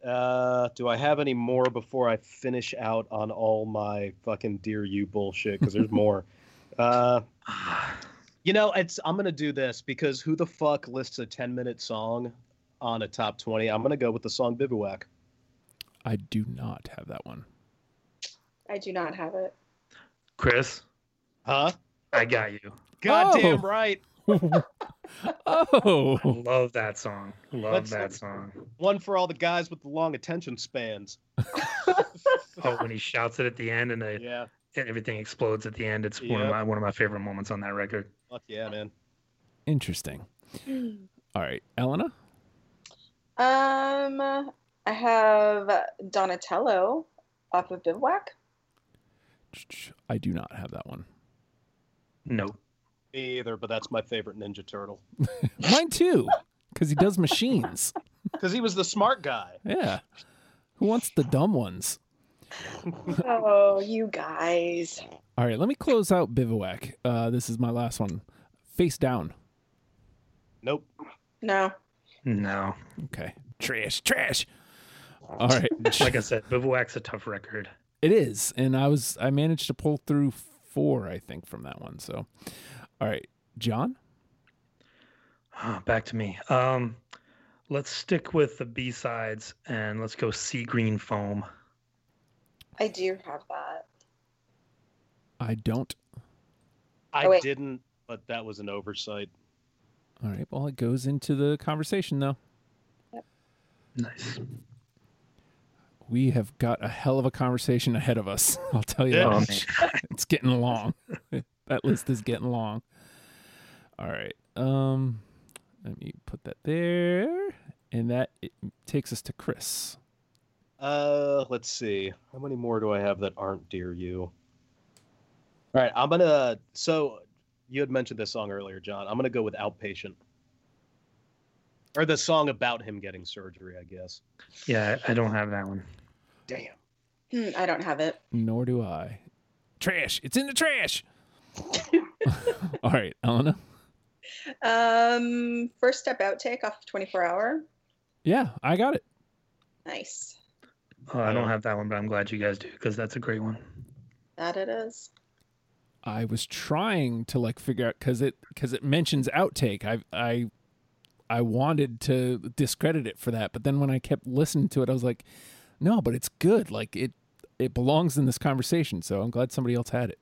Do I have any more before I finish out on all my fucking Dear You bullshit? Because there's more. I'm going to do this because who the fuck lists a 10-minute song on a top 20? I'm going to go with the song Bivouac. I do not have that one. I do not have it. Chris? Huh? I got you. Goddamn right. Oh. I love that song. One for all the guys with the long attention spans. Oh, when he shouts it at the end and everything explodes at the end. It's one of my favorite moments on that record. Fuck yeah, man. Interesting. All right. Elena? I have Donatello off of Bivouac. I do not have that one. No. Me either, but that's my favorite Ninja Turtle. Mine too, because he does machines. Because he was the smart guy. Yeah. Who wants the dumb ones? Oh, you guys. All right, let me close out Bivouac. This is my last one. Face Down. Nope. No. Okay. Trash. All right. Like I said, Bivouac's a tough record. It is, and I managed to pull through four, I think, from that one. So, all right, John? Back to me. let's stick with the B-sides and let's go Sea Green Foam. I do have that. I don't. I didn't, but that was an oversight. All right. Well, it goes into the conversation, though. Yep. Nice. We have got a hell of a conversation ahead of us. I'll tell you that. It's getting long. That list is getting long. All right. Let me put that there. And that it takes us to Chris. Let's see. How many more do I have that aren't Dear You? All right, I'm going to... So, you had mentioned this song earlier, John. I'm going to go with Outpatient. Or the song about him getting surgery, I guess. Yeah, I don't have that one. Damn. I don't have it. Nor do I. Trash. It's in the trash. All right, Elena? First Step Outtake off 24 Hour. Yeah, I got it. Nice. Oh, I don't have that one, but I'm glad you guys do, because that's a great one. That it is. I was trying to figure out because it mentions Outtake. I wanted to discredit it for that, but then when I kept listening to it, I was like, no, but it's good. It belongs in this conversation. So I'm glad somebody else had it.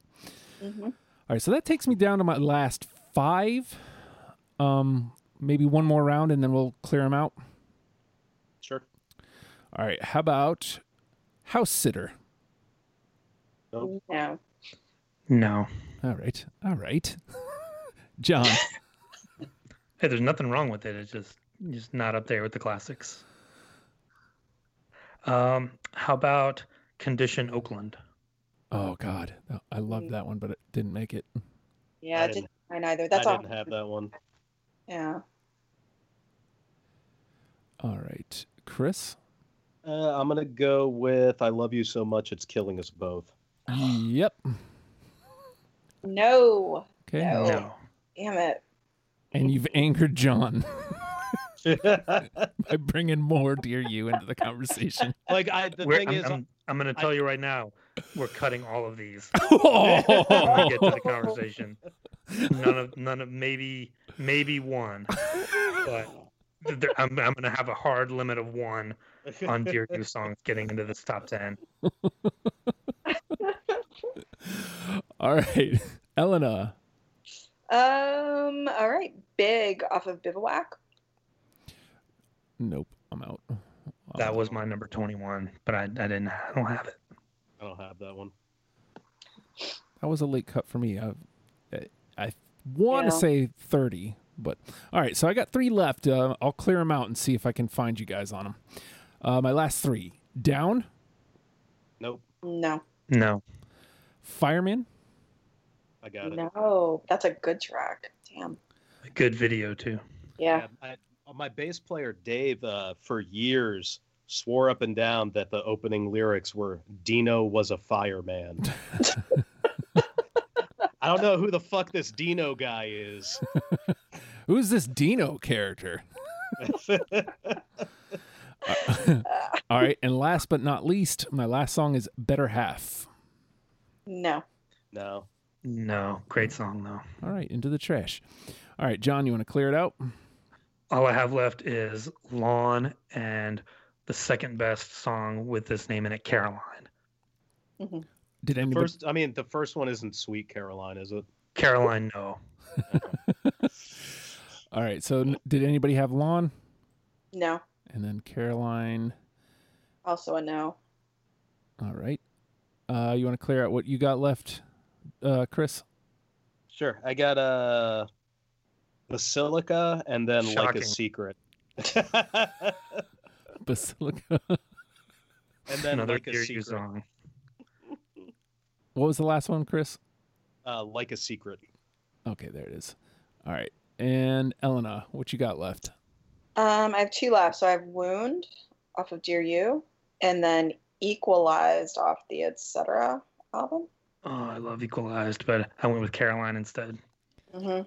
Mm-hmm. All right, so that takes me down to my last five. Maybe one more round, and then we'll clear them out. Sure. All right. How about House Sitter? No. No. All right. John. Hey, there's nothing wrong with it. It's just not up there with the classics. How about Condition Oakland? Oh, God. I loved that one, but it didn't make it. Yeah, it didn't mine either. I didn't have that one. Yeah. All right. Chris? I'm going to go with I Love You So Much It's Killing Us Both. Yep. No. Okay. No. Damn it. And you've angered John by bringing more Dear You into the conversation. I'm going to tell you right now, we're cutting all of these. When we get to the conversation. None of maybe one, but I'm going to have a hard limit of one on Dear You songs getting into this top 10. All right, Elena. All right, Big off of Bivouac. Nope, I'm out. That was my number 21, but I don't have it. I don't have that one. That was a late cut for me. I want to say 30, but all right. So I got three left. I'll clear them out and see if I can find you guys on them. My last three. Down. Nope. No. Fireman. I got it. No, that's a good track. Damn. A good video, too. Yeah. My bass player, Dave, for years swore up and down that the opening lyrics were Dino was a fireman. I don't know who the fuck this Dino guy is. Who's this Dino character? All right. And last but not least, my last song is Better Half. No. Great song, though. All right. Into the trash. All right, John, you want to clear it out? All I have left is Lawn and the second best song with this name in it, Caroline. Mm-hmm. Did anybody... the first one isn't Sweet Caroline, is it? Caroline, no. All right. So did anybody have Lawn? No. And then Caroline. Also a no. All right. You want to clear out what you got left, Chris? Sure. I got Basilica and then Shocking. Like a Secret. Basilica. And then Another Like a Secret. Song. What was the last one, Chris? Like a Secret. Okay, there it is. All right. And Elena, what you got left? I have two left. So I have Wound off of Dear You and then Equalized off the Etc. album. Oh, I love Equalized, but I went with Caroline instead. Mm-hmm.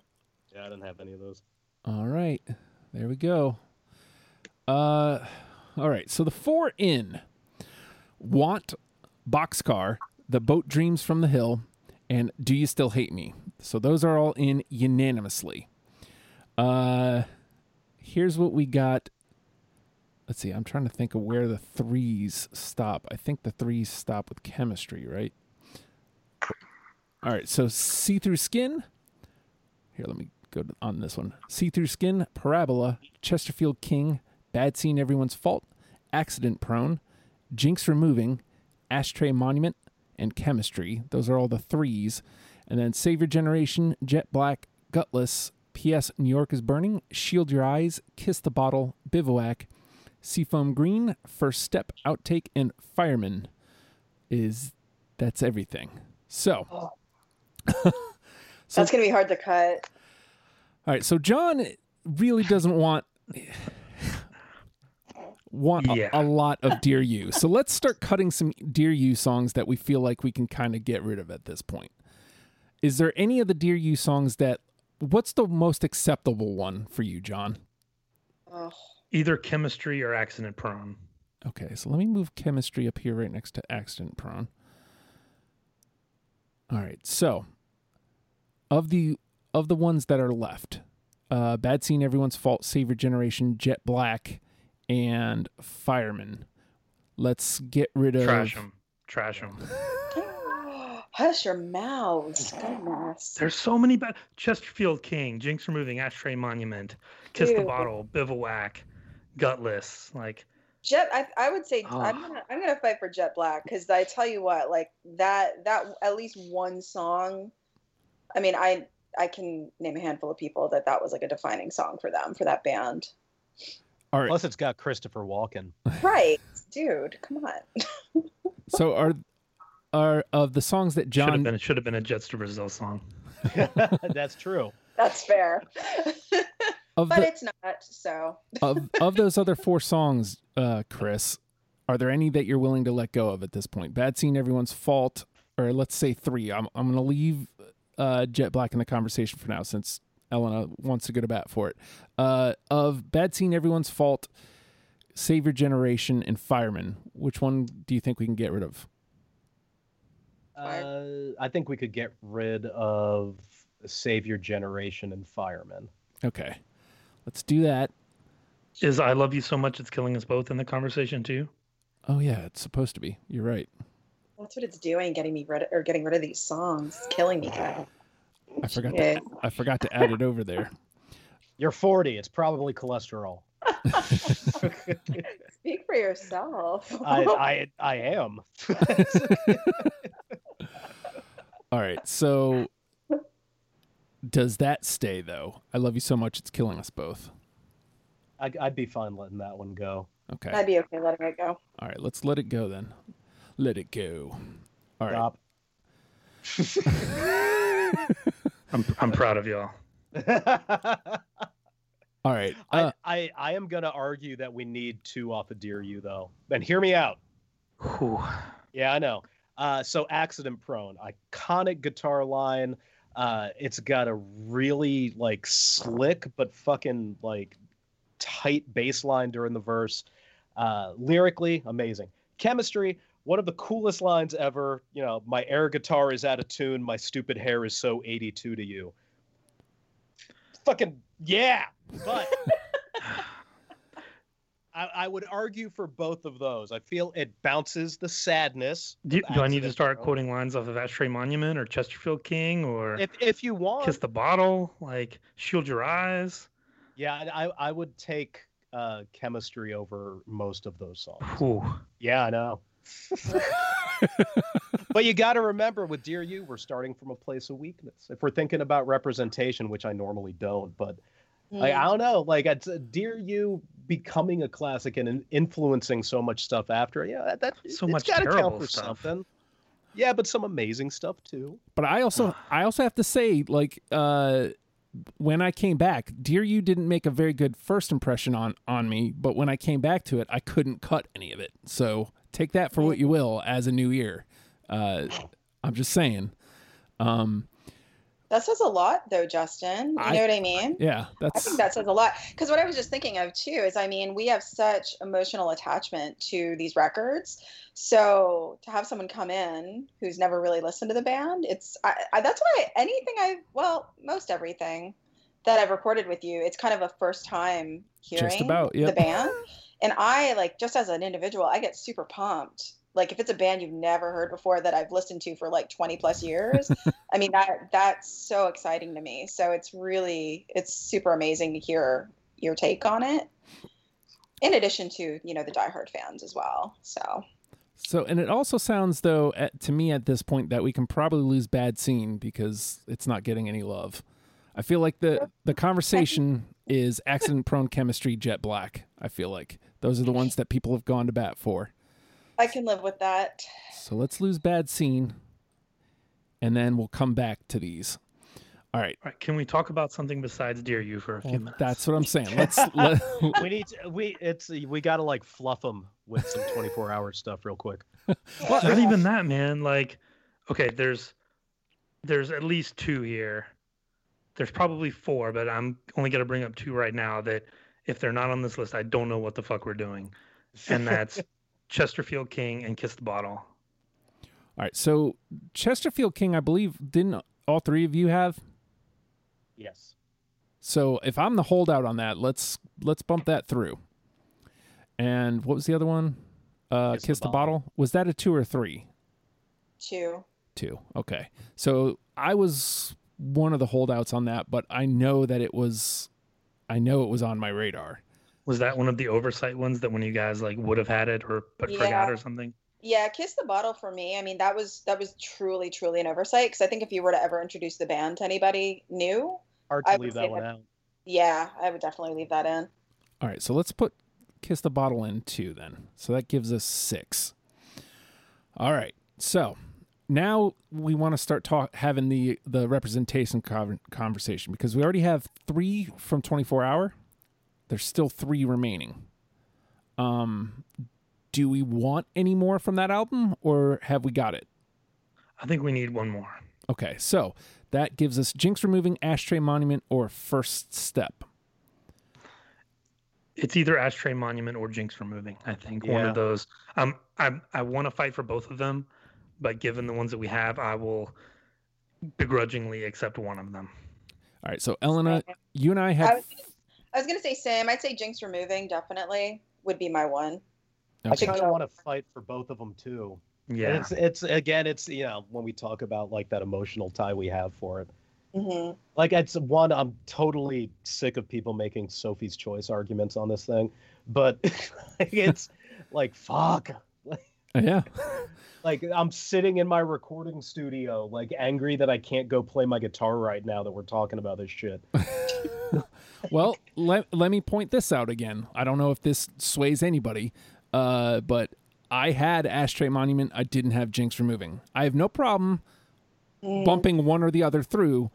Yeah, I didn't have any of those. All right. There we go. All right. So the four in Want, Boxcar, The Boat Dreams from the Hill, and Do You Still Hate Me? So those are all in unanimously. Here's what we got Let's see. I'm trying to think of where the threes stop. I think the threes stop with Chemistry, right? All right. So See Through Skin. Here, let me go on this one. See Through Skin, Parabola, Chesterfield King, Bad Scene, Everyone's Fault, Accident Prone, Jinx Removing, Ashtray Monument, and Chemistry. Those are all the threes. And then Save Your Generation, Jet Black, Gutless, P.S. New York is Burning, Shield Your Eyes, Kiss the Bottle, Bivouac, Seafoam Green, First Step, Outtake, and Fireman. That's everything. So. Oh. So that's going to be hard to cut. All right. So John really doesn't want a lot of Dear You. So let's start cutting some Dear You songs that we feel like we can kind of get rid of at this point. Is there any of the Dear You songs that, what's the most acceptable one for you, John? Oh. Either Chemistry or Accident Prone. Okay, so let me move Chemistry up here right next to Accident Prone. All right, so of the ones that are left, Bad Scene, Everyone's Fault, Save Your Generation, Jet Black, and Fireman. Let's get rid of... Trash them. Hush your mouths. Goodness. There's so many bad... Chesterfield King, Jinx Removing, Ashtray Monument, Kiss the Bottle, Bivouac, Gutless, like Jet. I would say I'm gonna fight for Jet Black, because I tell you what, like that at least one song. I mean, I can name a handful of people that was like a defining song for them, for that band. All right. Plus, it's got Christopher Walken. Right, dude. Come on. So are of the songs that John should have been a Jets to Brazil song. That's true. That's fair. But it's not, so. of those other four songs, Chris, are there any that you're willing to let go of at this point? Bad Scene, Everyone's Fault, or let's say three. I'm going to leave Jet Black in the conversation for now, since Elena wants to go to bat for it. Of Bad Scene, Everyone's Fault, Save Your Generation, and Fireman, which one do you think we can get rid of? I think we could get rid of Save Your Generation and Fireman. Okay. Let's do that. Is I Love You So Much It's Killing Us Both in the conversation too? Oh yeah, it's supposed to be. You're right. That's what it's doing, getting rid of these songs. It's killing me, guys. I forgot to add it over there. You're 40. It's probably cholesterol. Speak for yourself. I am. All right. So does that stay though? I Love You So Much It's Killing Us Both. I'd be fine letting that one go. Okay. I'd be okay letting it go. All right. Let's let it go then. Let it go. All right. Stop. I'm proud of y'all. All right. I am going to argue that we need two off of Dear You though. And hear me out. Whew. Yeah, I know. So Accident Prone, iconic guitar line. It's got a really like slick but fucking like tight bass line during the verse. Lyrically, amazing. Chemistry, one of the coolest lines ever. You know, my air guitar is out of tune. My stupid hair is so 82 to you. Fucking yeah, but I would argue for both of those. I feel it bounces the sadness. Do I need to start quoting lines off of Ashtray Monument or Chesterfield King or if you want Kiss the Bottle, like Shield Your Eyes? Yeah, I would take Chemistry over most of those songs. Whew. Yeah, I know. But you got to remember, with Dear You, we're starting from a place of weakness. If we're thinking about representation, which I normally don't, but I don't know. Like, it's Dear You becoming a classic and influencing so much stuff after. Yeah, that's so much terrible count for stuff. Something. Yeah, but some amazing stuff too. But I also have to say, like, when I came back, Dear You didn't make a very good first impression on me. But when I came back to it, I couldn't cut any of it. So take that for what you will as a new year. I'm just saying. That says a lot, though, Justin. You know what I mean? Yeah. I think that says a lot. Because what I was just thinking of, too, is, I mean, we have such emotional attachment to these records. So to have someone come in who's never really listened to the band, that's why most everything that I've recorded with you, it's kind of a first time hearing the band. And I, like, just as an individual, I get super pumped. Like, if it's a band you've never heard before that I've listened to for, like, 20 plus years, I mean, that's so exciting to me. So it's really, it's super amazing to hear your take on it. In addition to, you know, the diehard fans as well. So, and it also sounds, though, to me at this point, that we can probably lose Bad Scene because it's not getting any love. I feel like the conversation is Accident-Prone Chemistry, Jet Black. I feel like those are the ones that people have gone to bat for. I can live with that. So let's lose Bad Scene, and then we'll come back to these. All right. All right. Can we talk about something besides Dear You for a few minutes? That's what I'm saying. We got to like fluff them with some 24-hour stuff real quick. Well, not even that, man. Like, okay, there's at least two here. There's probably four, but I'm only going to bring up two right now that if they're not on this list, I don't know what the fuck we're doing. And that's Chesterfield King and Kiss the Bottle. All right. So Chesterfield King, I believe, didn't all three of you have? Yes. So if I'm the holdout on that, let's bump that through. And what was the other one? Kiss the Bottle. Was that a 2 or 3? 2. Okay. So I was one of the holdouts on that, but I know it was on my radar. Was that one of the oversight ones that when you guys like would have had it but forgot or something? Yeah, Kiss the Bottle for me. I mean, that was truly, truly an oversight because I think if you were to ever introduce the band to anybody new, hard to leave that one out. Yeah, I would definitely leave that in. All right, so let's put Kiss the Bottle in too then. So that gives us 6. All right, so now we want to start having the representation conversation because we already have 3 from 24 Hour. There's still 3 remaining. Do we want any more from that album, or have we got it? I think we need one more. Okay, so that gives us Jinx Removing, Ashtray Monument, or First Step. It's either Ashtray Monument or Jinx Removing, I think. Yeah. One of those. I want to fight for both of them, but given the ones that we have, I will begrudgingly accept one of them. All right, so Elena, you and I have... I was going to say same. I'd say Jinx Removing definitely would be my one. Okay. I kind of want to fight for both of them too. Yeah, and it's you know, when we talk about like that emotional tie we have for it. Mm-hmm. Like it's one, I'm totally sick of people making Sophie's Choice arguments on this thing, but it's like fuck. Yeah. Like I'm sitting in my recording studio, like angry that I can't go play my guitar right now that we're talking about this shit. Well, let me point this out again. I don't know if this sways anybody. But I had Ashtray Monument. I didn't have Jinx Removing. I have no problem bumping one or the other through,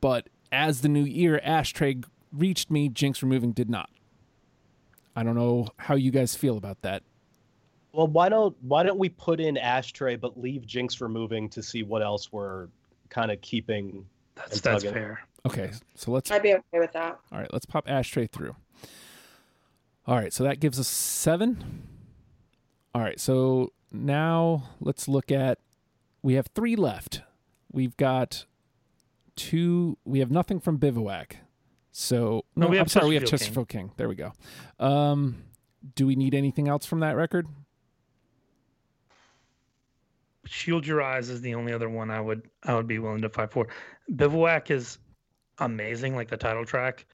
but as the new year, Ashtray reached me, Jinx Removing did not. I don't know how you guys feel about that. Well, why don't we put in Ashtray but leave Jinx Removing to see what else we're kind of keeping? That's fair. Okay, so I'd be okay with that. All right, let's pop Ashtray through. All right, so that gives us 7. All right, so now let's look at, we have 3 left. We've got 2, we have nothing from Bivouac. So, we have Chesterfield King. There we go. Do we need anything else from that record? Shield Your Eyes is the only other one I would be willing to fight for. Bivouac is amazing, like the title track.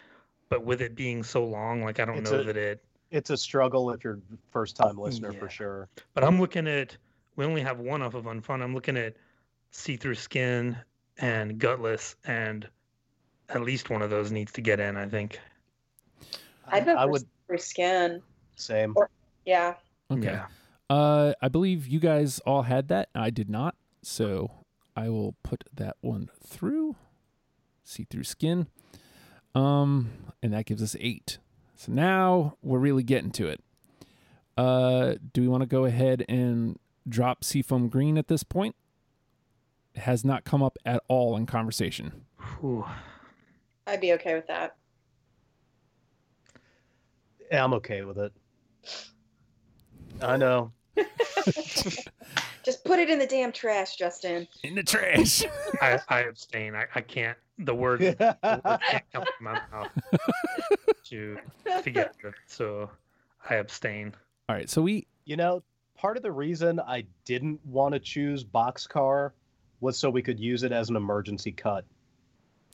But with it being so long, like it's a struggle if you're first-time listener for sure. But I'm looking at, we only have one off of Unfun. I'm looking at See Through Skin and Gutless, and at least one of those needs to get in. I think. I would See Through Skin. Same. Or, yeah. Okay. Yeah. I believe you guys all had that. I did not, so I will put that one through. See Through Skin. And that gives us 8. So now we're really getting to it. Do we want to go ahead and drop Seafoam Green at this point? It has not come up at all in conversation. Whew. I'd be okay with that. Yeah, I'm okay with it. I know. Just put it in the damn trash, Justin. In the trash. I abstain. I can't. The word can't come from my mouth to get it. So I abstain. All right, so we... You know, part of the reason I didn't want to choose Boxcar was so we could use it as an emergency cut.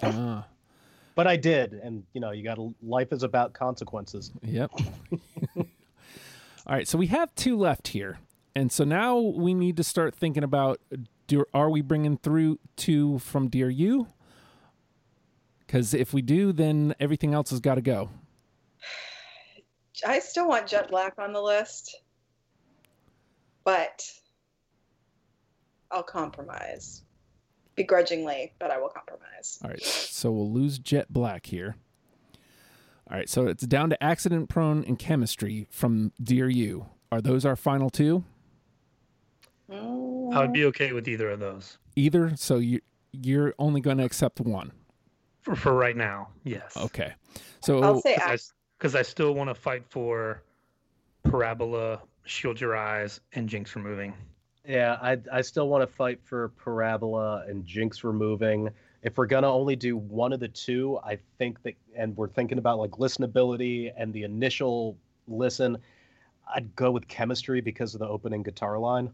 But I did, and, you know, you got to... Life is about consequences. Yep. All right, so we have two left here. And so now we need to start thinking about, are we bringing through two from Dear You? Because if we do, then everything else has got to go. I still want Jet Black on the list, but I'll compromise. Begrudgingly, but I will compromise. All right, so we'll lose Jet Black here. All right, so it's down to Accident Prone and Chemistry from Dear You. Are those our final two? I would be okay with either of those. Either? So you're only going to accept one? For right now, yes. Okay. So I'll say because I still want to fight for Parabola, Shield Your Eyes, and Jinx Removing. Yeah, I still want to fight for Parabola and Jinx Removing. If we're going to only do one of the two, I think that, and we're thinking about like listenability and the initial listen, I'd go with Chemistry because of the opening guitar line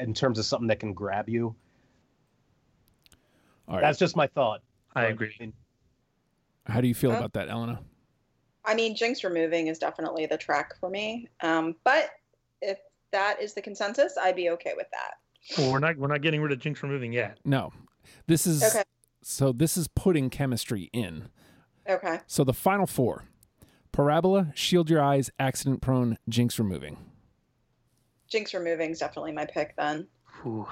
in terms of something that can grab you. All right. That's just my thought. I agree. I mean, how do you feel about that, Elena? I mean, Jinx Removing is definitely the track for me. But if that is the consensus, I'd be okay with that. Well, we're not getting rid of Jinx Removing yet. No. This is okay. So this is putting Chemistry in. Okay. So the final four: Parabola, Shield Your Eyes, Accident Prone, Jinx Removing. Jinx Removing is definitely my pick then. Ooh.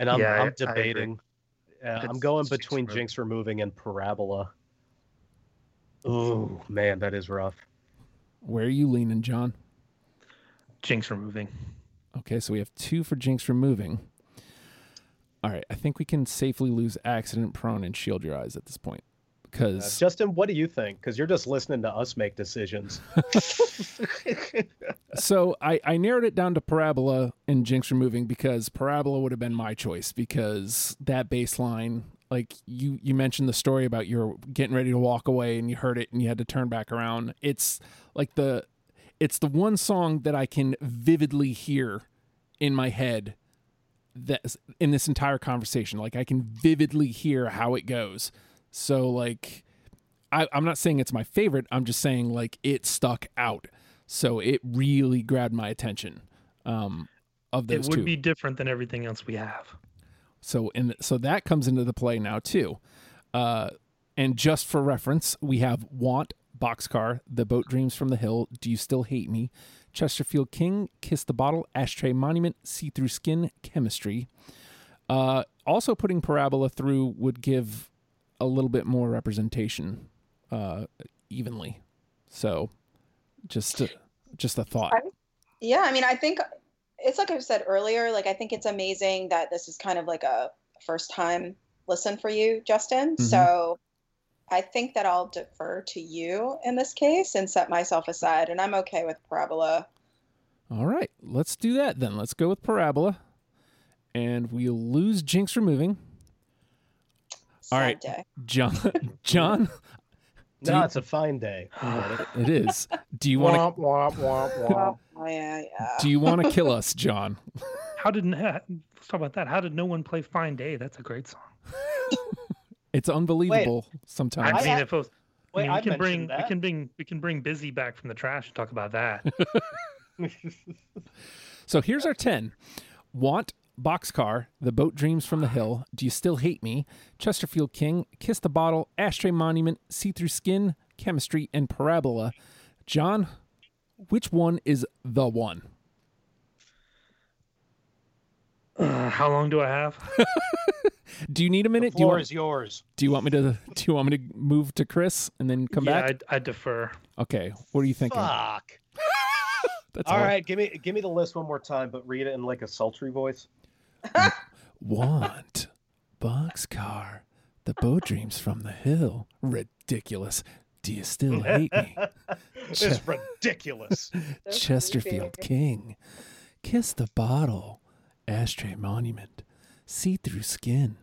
And I'm debating. I'm going between Jinx Removing and Parabola. Oh, man, that is rough. Where are you leaning, John? Jinx Removing. Okay, so we have two for Jinx Removing. All right, I think we can safely lose Accident Prone and Shield Your Eyes at this point. Because Justin, what do you think? Because you're just listening to us make decisions. So I narrowed it down to Parabola and Jinx Removing because Parabola would have been my choice because that bass line, like you mentioned the story about you're getting ready to walk away and you heard it and you had to turn back around. It's like it's the one song that I can vividly hear in my head that in this entire conversation. Like I can vividly hear how it goes. So, like, I'm not saying it's my favorite. I'm just saying, like, it stuck out. So it really grabbed my attention of those two. It would be different than everything else we have. So that comes into the play now, too. And just for reference, we have Want, Boxcar, The Boat Dreams from the Hill, Do You Still Hate Me, Chesterfield King, Kiss the Bottle, Ashtray Monument, See Through Skin, Chemistry. Also putting Parabola through would give a little bit more representation evenly. So just a thought. I mean, I think it's like I said earlier, like I think it's amazing that this is kind of like a first time listen for you, Justin. Mm-hmm. So I think that I'll defer to you in this case and set myself aside, and I'm okay with Parabola. All right, let's do that then. Let's go with Parabola, and we'll lose Jinx Removing. All right, John. No, it's a fine day. It is. Do you want to? Do you want to kill us, John? Let's talk about that. How did no one play "Fine Day"? That's a great song. It's unbelievable. Sometimes. I mean, if it was, we can bring Busy back from the trash and talk about that. So here's our 10. Want, Boxcar, The Boat Dreams from the Hill, Do You Still Hate Me, Chesterfield King, Kiss the Bottle, Ashtray Monument, See Through Skin, Chemistry, and Parabola. John, which one is the one? How long do I have? Do you need a minute? The floor is yours. Do you want me to move to Chris and then come back? Yeah, I defer. Okay, what are you thinking? Fuck. That's all right, give me the list one more time, but read it in like a sultry voice. Want, Boxcar, The Boat Dreams from the Hill, Ridiculous, Do You Still Hate Me? It's ridiculous. Chesterfield King, Kiss the Bottle, Ashtray Monument, See Through Skin,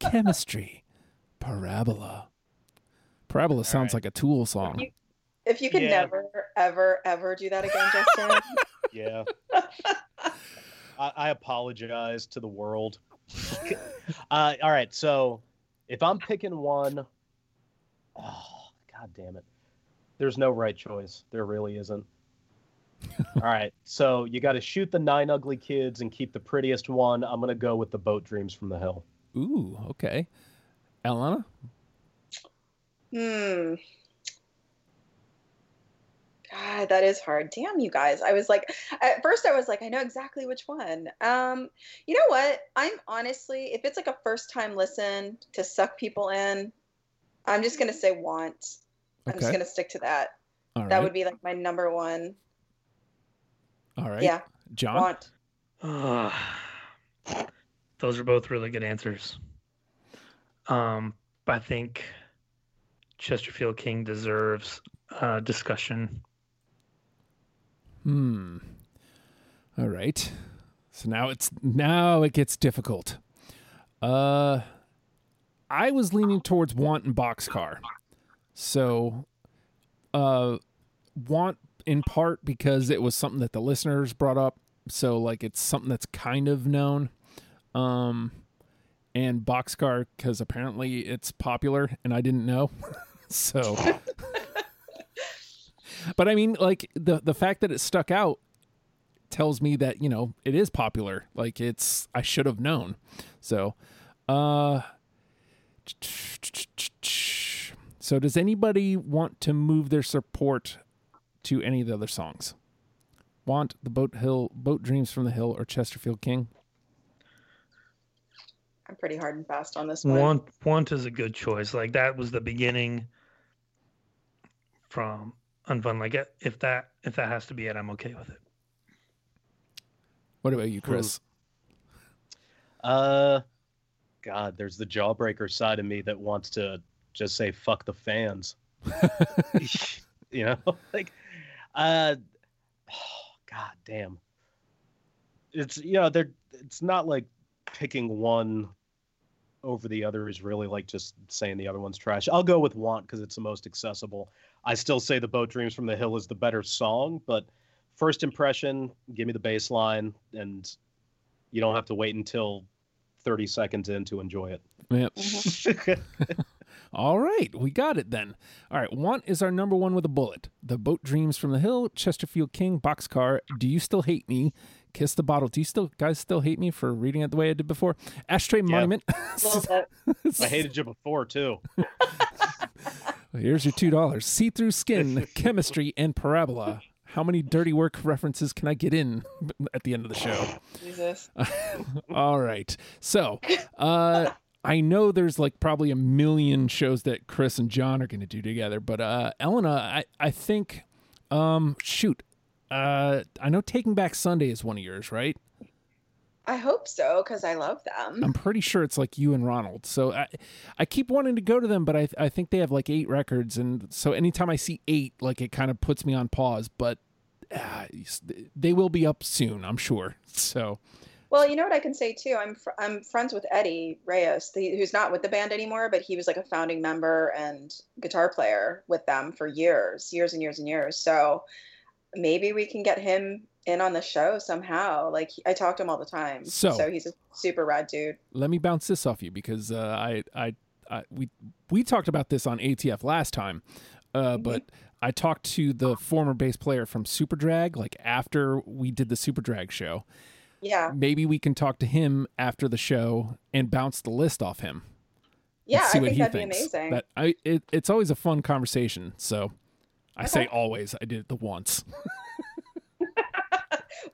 Chemistry, Parabola. Parabola sounds like a Tool song. If you could never, ever, ever do that again, Justin. Yeah. I apologize to the world. All right. So if I'm picking one, oh, God damn it. There's no right choice. There really isn't. All right. So you got to shoot the 9 ugly kids and keep the prettiest one. I'm going to go with the Boat Dreams from the Hill. Ooh, okay. Elena? God, that is hard. Damn, you guys. I was like, at first I was like, I know exactly which one. You know what? I'm honestly, if it's like a first time listen to suck people in, I'm just going to say Want. Okay. I'm just going to stick to that. All right. That would be like my number one. All right. Yeah. John? Want. Those are both really good answers. But I think Chesterfield King deserves discussion. All right. So now it gets difficult. I was leaning towards Want and Boxcar. So Want in part because it was something that the listeners brought up. So like it's something that's kind of known. And Boxcar because apparently it's popular and I didn't know. So but I mean, like the fact that it stuck out tells me that, you know, it is popular. Like it's, I should have known. So, so does anybody want to move their support to any of the other songs? Want, the Boat Dreams from the Hill, or Chesterfield King? I'm pretty hard and fast on this one. Want is a good choice. Like that was the beginning from Unfun. Like if that has to be it, I'm okay with it. What about you, Chris? God, there's the Jawbreaker side of me that wants to just say fuck the fans. You know, like, God damn. It's, you know, it's not like picking one over the other is really like just saying the other one's trash. I'll go with Want because it's the most accessible. I still say the Boat Dreams from the Hill is the better song, but first impression, give me the bass line, and you don't have to wait until 30 seconds in to enjoy it. Yep. All right, we got it then. All right, Want is our number one with a bullet. The Boat Dreams from the Hill, Chesterfield King, Boxcar, Do You Still Hate Me? Kiss the Bottle. Do you guys still hate me for reading it the way I did before? Ashtray Monument. I hated you before, too. Well, here's your $2. See-Through Skin, Chemistry, and Parabola. How many dirty work references can I get in at the end of the show? Jesus. All right. So, I know there's like probably a million shows that Chris and John are going to do together, but Elena, I think, I know Taking Back Sunday is one of yours, right? I hope so, because I love them. I'm pretty sure it's like you and Ronald. So I keep wanting to go to them, but I think they have like 8 records, and so anytime I see 8, like it kind of puts me on pause. But they will be up soon, I'm sure. So. Well, you know what I can say too. I'm friends with Eddie Reyes, who's not with the band anymore, but he was like a founding member and guitar player with them for years and years and years. So. Maybe we can get him in on the show somehow. Like I talk to him all the time, so he's a super rad dude. Let me bounce this off you because we talked about this on ATF last time, but I talked to the former bass player from Super Drag. Like after we did the Super Drag show, yeah, maybe we can talk to him after the show and bounce the list off him. Yeah, I think that'd be amazing. But it's always a fun conversation. So. I say always. I did it the once.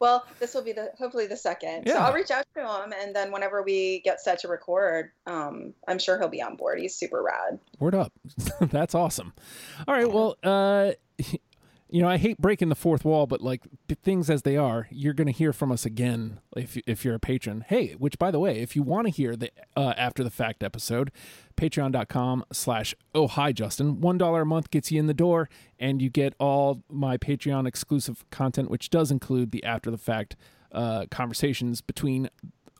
Well, this will be hopefully the second. Yeah. So I'll reach out to him, and then whenever we get set to record, I'm sure he'll be on board. He's super rad. Word up. That's awesome. All right. Well, you know, I hate breaking the fourth wall, but like things as they are, you're going to hear from us again if you're a patron. Hey, which by the way, if you want to hear the after the fact episode, patreon.com/ohijustin. $1 a month gets you in the door, and you get all my Patreon exclusive content, which does include the after the fact conversations between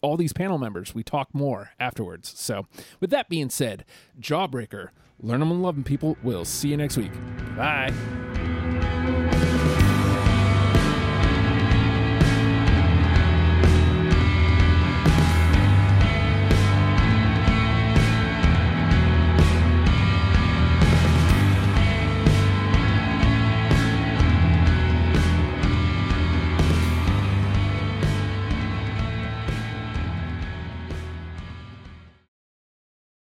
all these panel members. We talk more afterwards. So with that being said, Jawbreaker, learn them and love them, people. We'll see you next week. Bye.